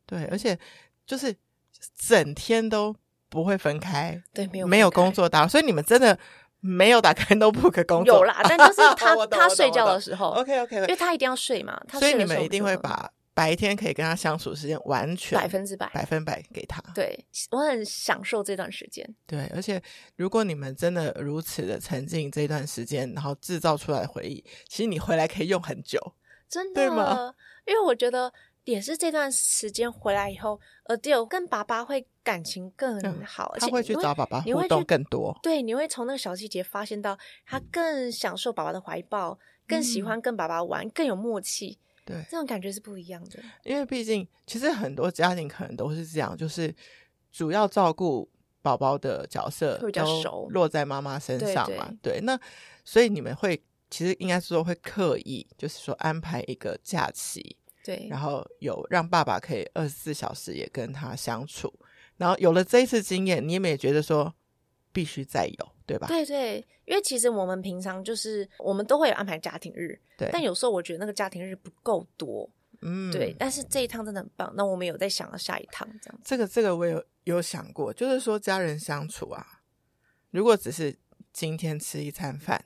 对，而且就是整天都不会分开，对，没有没有工作打扰，所以你们真的没有打开 notebook 工作，有啦，但就是他他睡觉的时候 OK OK， 因为他一定要睡嘛，他睡的时候，所以你们一定会把白天可以跟他相处的时间完全百分之百百分百给他，对，我很享受这段时间，对，而且如果你们真的如此的沉浸这段时间，然后制造出来的回忆，其实你回来可以用很久，真的，对吗？因为我觉得也是这段时间回来以后 Adele 跟爸爸会感情更好、嗯、而且他会去找爸爸互动更多，对，你会从那个小细节发现到他更享受爸爸的怀抱、嗯、更喜欢跟爸爸玩，更有默契，对，这种感觉是不一样的，因为毕竟其实很多家庭可能都是这样，就是主要照顾宝宝的角色都落在妈妈身上嘛， 对， 对， 对，那所以你们会其实应该是说会刻意就是说安排一个假期，对，然后有让爸爸可以二十四小时也跟他相处，然后有了这一次经验，你们也觉得说必须再有，对吧？对对，因为其实我们平常就是我们都会有安排家庭日，对，但有时候我觉得那个家庭日不够多，嗯，对，但是这一趟真的很棒，那我们有在想到下一趟这样，这个这个我有有想过，就是说家人相处啊，如果只是今天吃一餐饭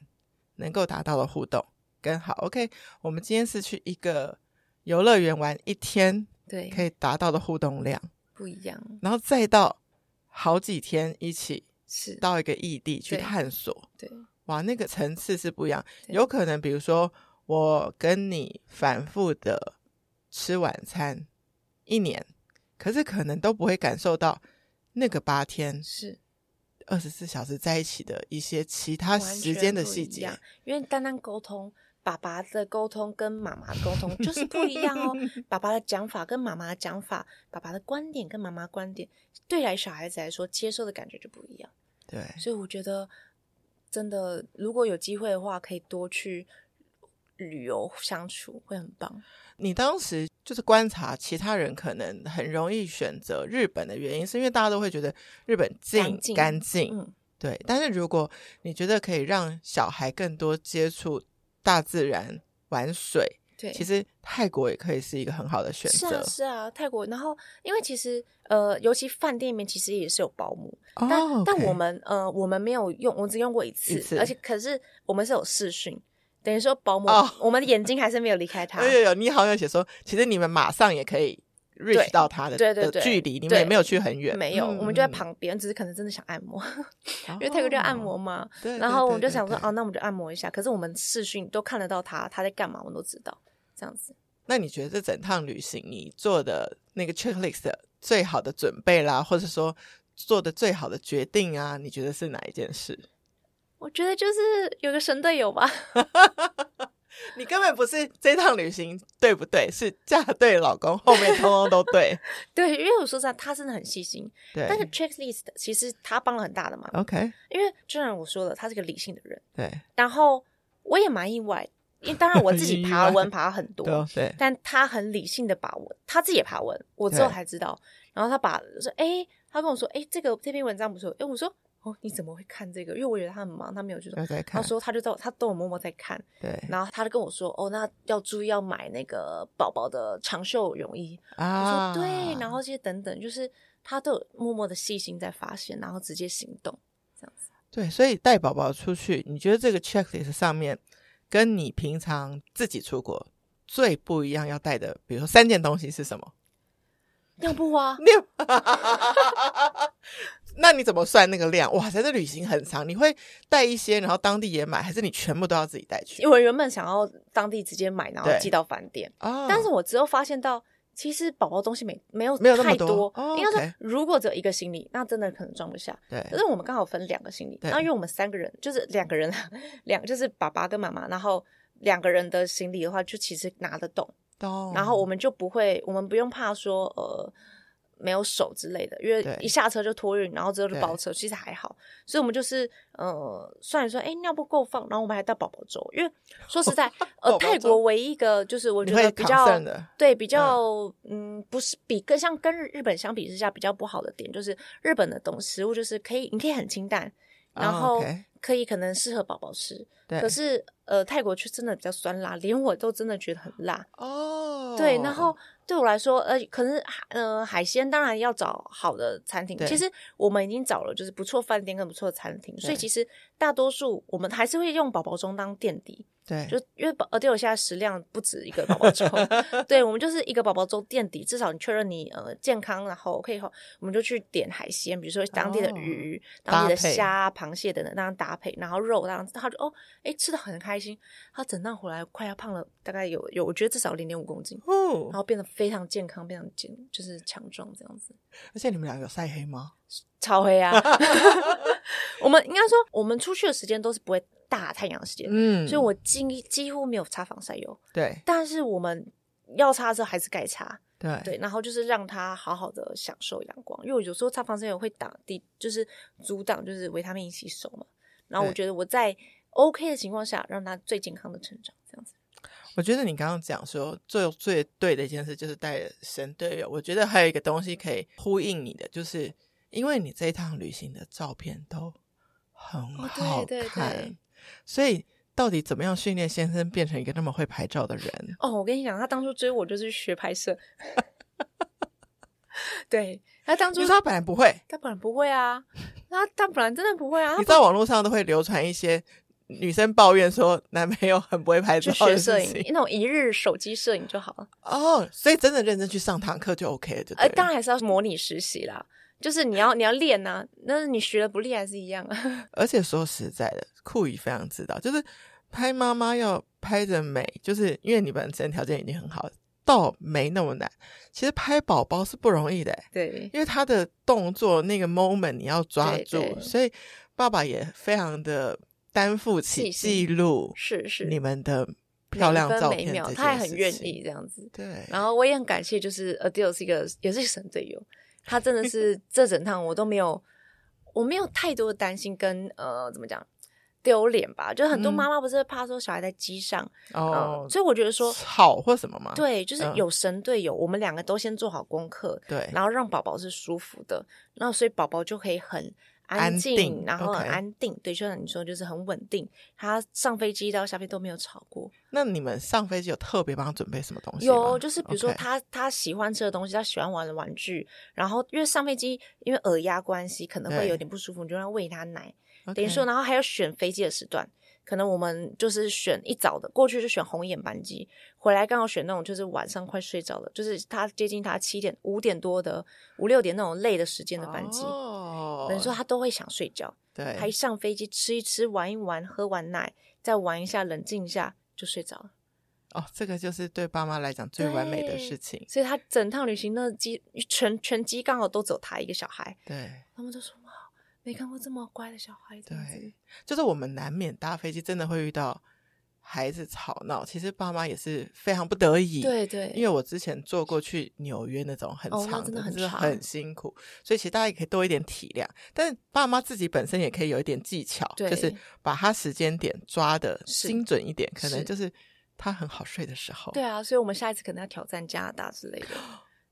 能够达到的互动跟好 OK， 我们今天是去一个游乐园玩一天，对，可以达到的互动量不一样，然后再到好几天一起是到一个异地去探索， 对， 对，哇，那个层次是不一样，有可能比如说我跟你反复的吃晚餐一年，可是可能都不会感受到那个八天是二十四小时在一起的一些其他时间的细节，因为单单沟通，爸爸的沟通跟妈妈的沟通就是不一样哦爸爸的讲法跟妈妈的讲法，爸爸的观点跟妈妈观点，对来小孩子来说接受的感觉就不一样，对，所以我觉得真的如果有机会的话可以多去旅游相处会很棒。你当时就是观察其他人可能很容易选择日本的原因是因为大家都会觉得日本近干净、嗯、对，但是如果你觉得可以让小孩更多接触大自然玩水，对，其实泰国也可以是一个很好的选择，是啊是啊，泰国，然后因为其实呃，尤其饭店里面其实也是有保姆、oh, 但, okay. 但我们呃，我们没有用，我只用过一 次, 一次而且可是我们是有视讯，等于说保姆、oh. 我们的眼睛还是没有离开他有有有，你好像有写说其实你们马上也可以reach 到他 的, 对对对对的距离，你们也没有去很远，没有、嗯、我们就在旁边，只是可能真的想按摩、哦、因为泰国就按摩嘛，对对对对对，然后我们就想说哦、啊，那我们就按摩一下，可是我们视讯都看得到他他在干嘛，我们都知道这样子。那你觉得这整趟旅行你做的那个 checklist 的最好的准备啦，或者说做的最好的决定啊，你觉得是哪一件事？我觉得就是有个神队友吧你根本不是这趟旅行对不对，是嫁对老公，后面通通都对对，因为我说实在他真的很细心，对，但是 checklist 其实他帮了很大的忙 OK， 因为就像我说的他是个理性的人，对，然后我也蛮意外，因为当然我自己爬文爬很多对，但他很理性的把文，他自己也爬文，我之后才知道，然后他把说哎，他跟我说哎，这个这篇文章不错，哎，我说哦，你怎么会看这个？因为我觉得他很忙，他没有去做。他说他就到他都有默默在看。对，然后他就跟我说：“哦，那要注意要买那个宝宝的长袖泳衣。”啊，我说对，然后这些等等，就是他都有默默的细心在发现，然后直接行动这样子。对，所以带宝宝出去，你觉得这个 checklist 上面跟你平常自己出国最不一样要带的，比如说三件东西是什么？尿布啊，尿那你怎么算那个量？哇塞，这旅行很长，你会带一些然后当地也买，还是你全部都要自己带去？我原本想要当地直接买然后寄到饭店、哦、但是我之后发现到其实宝宝东西 没, 没有太 多, 多、哦、应该说、okay、如果只有一个行李那真的可能装不下，对，可是我们刚好分两个行李，那因为我们三个人就是两个人两就是爸爸跟妈妈，然后两个人的行李的话就其实拿得动，然后我们就不会我们不用怕说呃没有手之类的，因为一下车就托运然后之后就包车，其实还好，所以我们就是呃算一算，哎，尿不够放，然后我们还带宝宝粥，因为说实在呃泰国唯一一个就是我觉得比较对比较嗯不是比更像跟日本相比之下比较不好的点，就是日本的东食物就是可以你可以很清淡，然后可以可能适合宝宝吃，可是呃泰国却真的比较酸辣，连我都真的觉得很辣哦。Oh. 对，然后对我来说呃可能呃海鲜当然要找好的餐厅，其实我们已经找了就是不错饭店跟不错的餐厅，所以其实大多数我们还是会用宝宝粥当垫底，对，就因为 Adele 现在食量不止一个宝宝粥对，我们就是一个宝宝粥垫底，至少你确认你呃健康，然后可以后我们就去点海鲜，比如说当地的鱼、哦、当地的虾螃蟹等等那样搭配，然后肉然后他就哦诶吃得很开心，他整趟回来快要胖了大概有有我觉得至少 零点五公斤、哦、然后变得非常健康非常健就是强壮这样子。而且你们俩有晒黑吗？超黑啊我们应该说我们出去的时间都是不会大太阳的时间，嗯，所以我几几乎没有擦防晒油，对，但是我们要擦的时候还是该擦，对对，然后就是让它好好的享受阳光，因为我有时候擦防晒油会挡就是阻挡就是维他命吸收嘛，然后我觉得我在 OK 的情况下让它最健康的成长这样子。我觉得你刚刚讲说最最对的一件事就是带神队友，我觉得还有一个东西可以呼应你的，就是因为你这一趟旅行的照片都很好看、哦、对对对，所以到底怎么样训练先生变成一个那么会拍照的人？哦，我跟你讲，他当初追我就是学拍摄对，他当初你说他本来不会，他本来不会啊他, 他本来真的不会啊。你知道网络上都会流传一些女生抱怨说男朋友很不会拍照的事情，去学摄影那种一日手机摄影就好了哦，所以真的认真去上堂课就 OK 了就对了、呃、当然还是要模拟实习啦，就是你要你要练啊，那你学了不练还是一样啊。而且说实在的，酷姨非常知道，就是拍妈妈要拍着美，就是因为你本身条件已经很好，倒没那么难。其实拍宝宝是不容易的、欸，对，因为他的动作那个 moment 你要抓住，对对，所以爸爸也非常的担负起记录，是是你们的漂亮照片每秒，他也很愿意这样子。对，然后我也很感谢，就是 Adele 是一个也是神队友。他真的是这整趟我都没有我没有太多的担心跟呃怎么讲丢脸吧，就是很多妈妈不是怕说小孩在机上、嗯呃、哦，所以我觉得说吵或什么嘛，对，就是有神队友、嗯、我们两个都先做好功课，对，然后让宝宝是舒服的，然后所以宝宝就可以很安静, 安定然后很安定、okay、对，就像你说就是很稳定，他上飞机到下飞机都没有吵过。那你们上飞机有特别帮他准备什么东西吗？有，就是比如说他、okay、他喜欢吃的东西，他喜欢玩的玩具，然后因为上飞机因为耳压关系可能会有点不舒服，你就要喂他奶、okay、等于说然后还要选飞机的时段，可能我们就是选一早的，过去就选红眼班机，回来刚好选那种就是晚上快睡着的，就是他接近他七点五点多的五六点那种累的时间的班机，等于说他都会想睡觉，对，他一上飞机吃一吃玩一玩喝完奶再玩一下冷静一下就睡着了。哦，这个就是对爸妈来讲最完美的事情，所以他整趟旅行那机全全机刚好都走他一个小孩，对，他们就说哇没看过这么乖的小孩子。对，就是我们难免搭飞机真的会遇到孩子吵闹，其实爸妈也是非常不得已，对对，因为我之前坐过去纽约那种很长的、哦、真的很长，很辛苦，所以其实大家也可以多一点体谅，但是爸妈自己本身也可以有一点技巧，就是把他时间点抓的精准一点，可能就是他很好睡的时候。对啊，所以我们下一次可能要挑战加拿大之类的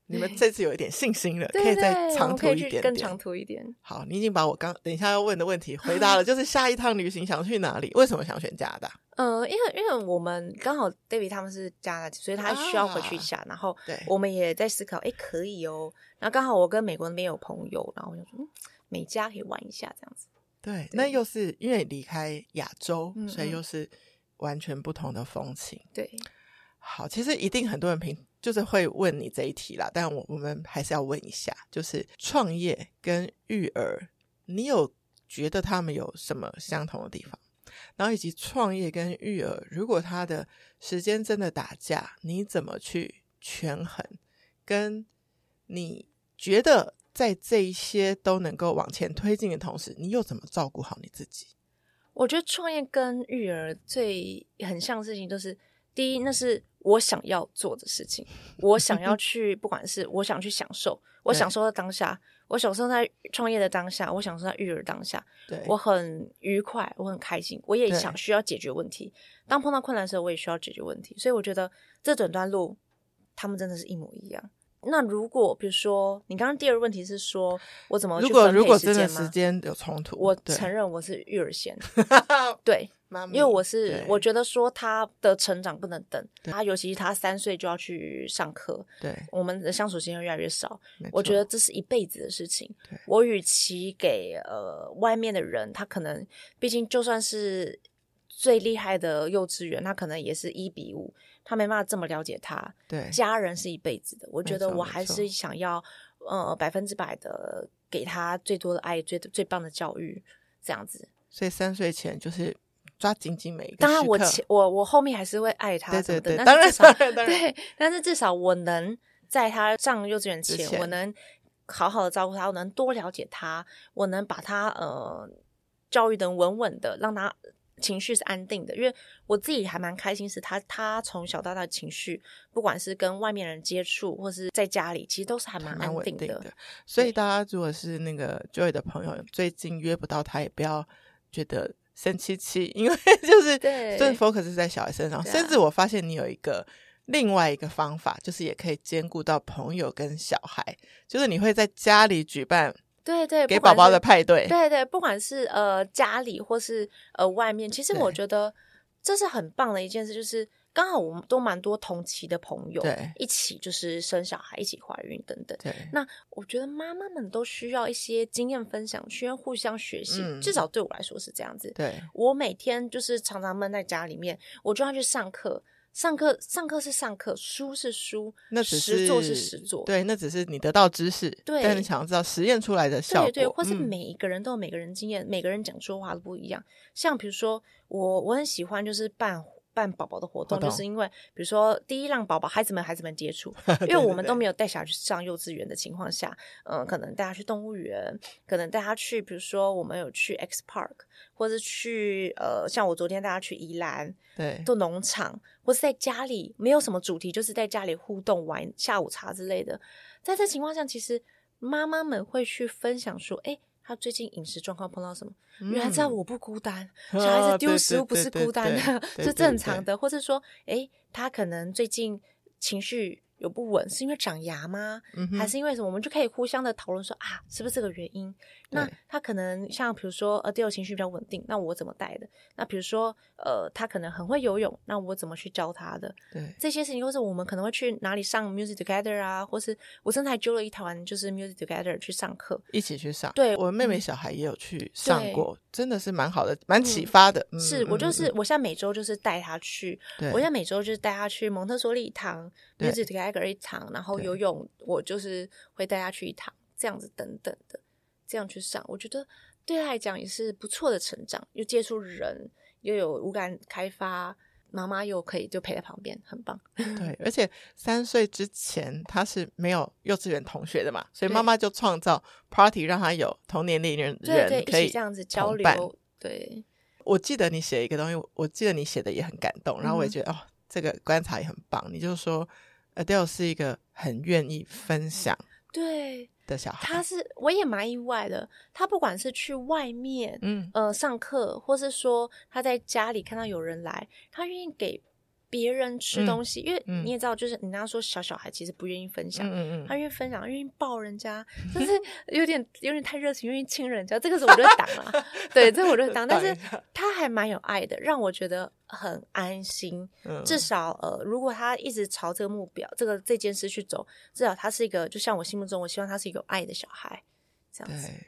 你们这次有一点信心了，可以再长途一点点，更长途一点。好，你已经把我刚等一下要问的问题回答了就是下一趟旅行想去哪里，为什么想选加拿大？呃，因为因为我们刚好 David 他们是加拿大，所以他需要回去一下、啊、然后我们也在思考诶可以哦，然后刚好我跟美国那边有朋友，然后我就说、嗯、美加可以玩一下这样子。 对, 对，那又是因为离开亚洲、嗯嗯，所以又是完全不同的风情。对，好，其实一定很多人评就是会问你这一题啦，但 我, 我们还是要问一下，就是创业跟育儿你有觉得他们有什么相同的地方？然后以及创业跟育儿如果他的时间真的打架，你怎么去权衡？跟你觉得在这一些都能够往前推进的同时，你又怎么照顾好你自己？我觉得创业跟育儿最很像的事情就是，第一，那是我想要做的事情，我想要去不管是我想去享受，我享受在当下，我享受在创业的当下，我享受在育儿当下，对，我很愉快，我很开心，我也想需要解决问题，当碰到困难的时候我也需要解决问题，所以我觉得这整段路他们真的是一模一样。那如果比如说你刚刚第二个问题是说我怎么去分配时间吗？如果真的时间有冲突，我承认我是育儿先对，因为我是我觉得说他的成长不能等，他尤其是他三岁就要去上课，对，我们的相处时间越来越少，我觉得这是一辈子的事情。我与其给呃外面的人，他可能毕竟就算是最厉害的幼稚园，他可能也是一比五，他没办法这么了解他。对，家人是一辈子的，我觉得我还是想要呃百分之百的给他最多的爱，最最棒的教育，这样子。所以三岁前就是抓紧紧每一个时刻。当然我我我后面还是会爱他，对对对，当然当然当然。对，但是至少我能在他上幼稚园前，前我能好好的照顾他，我能多了解他，我能把他呃教育的稳稳的，让他情绪是安定的。因为我自己还蛮开心是他他从小到大的情绪，不管是跟外面人接触或是在家里，其实都是还蛮安定 的, 定的。所以大家如果是那个 Joy 的朋友，最近约不到他也不要觉得生气气，因为就是真的 focus 在小孩身上、啊、甚至我发现你有一个另外一个方法，就是也可以兼顾到朋友跟小孩，就是你会在家里举办对对给宝宝的派对，对对，不管是呃家里或是呃外面，其实我觉得这是很棒的一件事，就是刚好我们都蛮多同期的朋友，对，一起就是生小孩，一起怀孕等等，对，那我觉得妈妈们都需要一些经验分享，需要互相学习、嗯、至少对我来说是这样子。对，我每天就是常常闷在家里面，我就要去上课，上课上课是上课，书是书，那只是实作是实作，对，那只是你得到知识，对，但你想要知道实验出来的效果，对对，或是每一个人都有每个人经验、嗯、每个人讲说话都不一样。像比如说我我很喜欢就是办办宝宝的活动，就是因为比如说第一让宝宝孩子们孩子们接触因为我们都没有带小孩去上幼稚园的情况下，嗯、呃，可能带他去动物园，可能带他去比如说我们有去 X Park， 或是去呃，像我昨天带他去宜兰，对，做农场，或是在家里没有什么主题，就是在家里互动玩下午茶之类的。在这情况下，其实妈妈们会去分享说哎、欸他最近饮食状况碰到什么、嗯、原来知道我不孤单，小孩子丢食物不是孤单的，是正常的。或是说诶他可能最近情绪有不稳，是因为长牙吗、嗯、还是因为什么，我们就可以互相的讨论说啊是不是这个原因。那他可能像比如说 Adele 情绪比较稳定，那我怎么带的，那比如说呃，他可能很会游泳，那我怎么去教他的，对，这些事情。或是我们可能会去哪里上 Music Together 啊，或是我甚至还揪了一团就是 Music Together 去上课，一起去上，对，我妹妹小孩也有去上过、嗯、真的是蛮好的，蛮启发的、嗯、是、嗯、我就是我现在每周就是带他去，我现在每周就是带他去蒙特梭利一堂， Music Together一堂，然后游泳我就是会带他去一堂，这样子等等的，这样去上，我觉得对他来讲也是不错的成长，又接触人，又有五感开发，妈妈又可以就陪在旁边，很棒。对，而且三岁之前他是没有幼稚园同学的嘛，所以妈妈就创造 party 让他有同年龄人可以这样子交流。对，我记得你写一个东西，我记得你写的也很感动，然后我也觉得、嗯、哦，这个观察也很棒，你就说Adele 是一个很愿意分享对的小孩，他是我也蛮意外的。他不管是去外面，嗯呃上课，或是说他在家里看到有人来，他愿意给别人吃东西、嗯、因为你也知道，就是你刚刚说小小孩其实不愿意分享，嗯嗯，他愿意分享，愿意抱人家，但是有点有点太热情，愿意亲人家，这个是我就挡了对，这个我就挡，但是他还蛮有爱的，让我觉得很安心、嗯、至少呃，如果他一直朝这个目标这个这件事去走，至少他是一个，就像我心目中我希望他是一个有爱的小孩，这样子。对，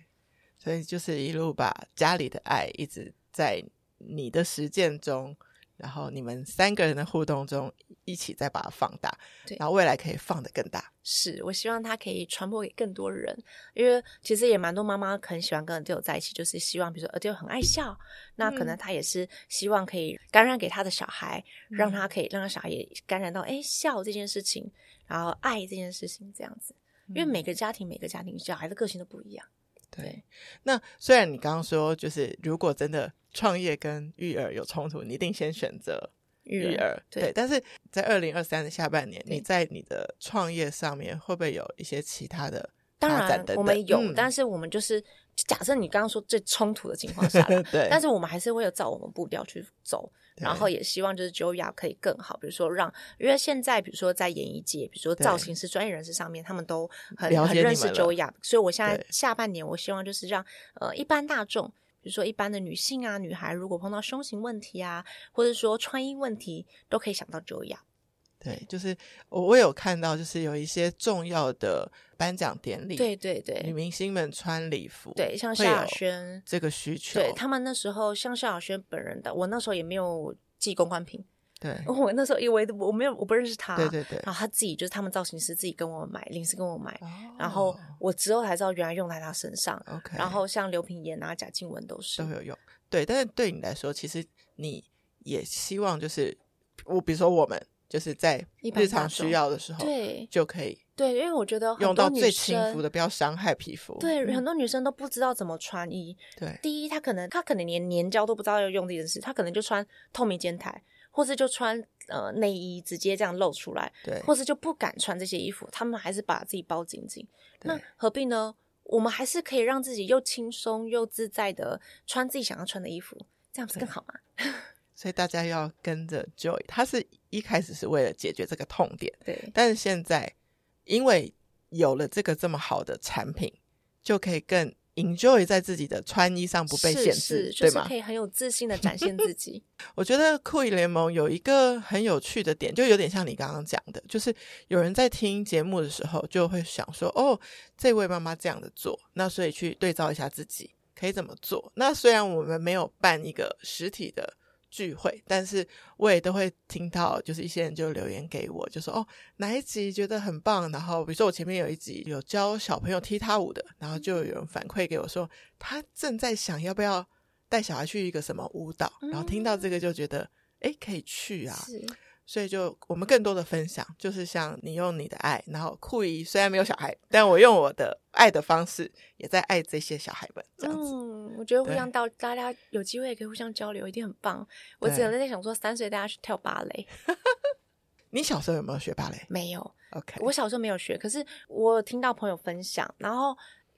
所以就是一路把家里的爱一直在你的实践中然后你们三个人的互动中一起再把它放大，然后未来可以放得更大。是，我希望它可以传播给更多人，因为其实也蛮多妈妈很喜欢跟 Adele 在一起，就是希望比如说 Adele 很爱笑，那可能她也是希望可以感染给她的小孩、嗯、让她可以让她小孩也感染到哎笑这件事情，然后爱这件事情这样子，因为每个家庭每个家庭小孩的个性都不一样。对，那虽然你刚刚说就是如果真的创业跟育儿有冲突，你一定先选择育儿， 对, 对，但是在二零二三的下半年你在你的创业上面会不会有一些其他的发展等等？当然我们有、嗯、但是我们就是假设你刚刚说最冲突的情况下对，但是我们还是会有照我们步调去走，然后也希望就是 Joy Up 可以更好，比如说让因为现在比如说在演艺界，比如说造型师专业人士上面他们都 很, 很认识 Joy Up， 所以我现在下半年我希望就是让呃一般大众，比如说一般的女性啊女孩，如果碰到胸型问题啊或者说穿衣问题都可以想到 Joy Up。 对，就是我有看到就是有一些重要的颁奖典礼，对对对，女明星们穿礼服，对，像萧亚轩这个需求，对，他们那时候像萧亚轩本人的，我那时候也没有寄公关品，对，我那时候以为我没有我不认识他、啊、对对对，然后他自己就是他们造型师自己跟我买临时跟我买、哦、然后我之后才知道原来用在他身上、okay、然后像刘品言啊贾静雯都是都有用。对，但是对你来说其实你也希望就是我比如说我们就是在日常需要的时候就可以，对，因为我觉得用到最轻浮的，不要伤害皮肤。对、嗯、很多女生都不知道怎么穿衣。对，第一她可能她可能连粘胶都不知道要用这件事，她可能就穿透明肩带，或是就穿呃内衣直接这样露出来，对，或是就不敢穿这些衣服，她们还是把自己包紧紧，那何必呢？我们还是可以让自己又轻松又自在的穿自己想要穿的衣服，这样不是更好吗？所以大家要跟着 Joy， 她是一开始是为了解决这个痛点，对，但是现在因为有了这个这么好的产品，就可以更 enjoy 在自己的穿衣上不被限制，是是，对吗？就是可以很有自信的展现自己。我觉得酷姨联盟有一个很有趣的点，就有点像你刚刚讲的，就是有人在听节目的时候就会想说，哦，这位妈妈这样的做，那所以去对照一下自己可以怎么做。那虽然我们没有办一个实体的聚会，但是我也都会听到就是一些人就留言给我，就说哦哪一集觉得很棒，然后比如说我前面有一集有教小朋友踢踏舞的，然后就有人反馈给我说他正在想要不要带小孩去一个什么舞蹈，然后听到这个就觉得哎、嗯、可以去啊，是，所以就我们更多的分享就是像你用你的爱，然后酷姨虽然没有小孩，但我用我的爱的方式也在爱这些小孩们这样子、嗯、我觉得互相到大家有机会也可以互相交流，一定很棒。我只能在想说三岁大家去跳芭蕾。你小时候有没有学芭蕾？没有 OK， 我小时候没有学，可是我听到朋友分享，然后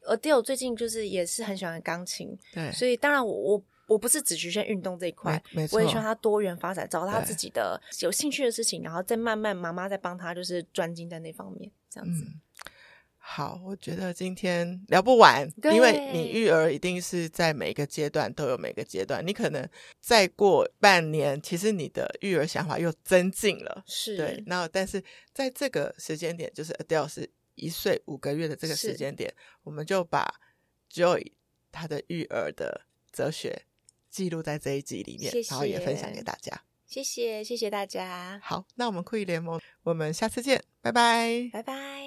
Adele 最近就是也是很喜欢钢琴，对，所以当然我我我不是只局限运动这一块，我也希望他多元发展，找到他自己的有兴趣的事情，然后再慢慢妈妈再帮他就是专精在那方面这样子、嗯、好，我觉得今天聊不完，因为你育儿一定是在每个阶段都有每个阶段，你可能再过半年其实你的育儿想法又增进了，是，对，那但是在这个时间点就是 Adele 是一岁五个月的这个时间点，我们就把 Joy 她的育儿的哲学记录在这一集里面，谢谢，然后也分享给大家，谢谢，谢谢大家。好，那我们酷姨联盟我们下次见，拜拜，拜拜。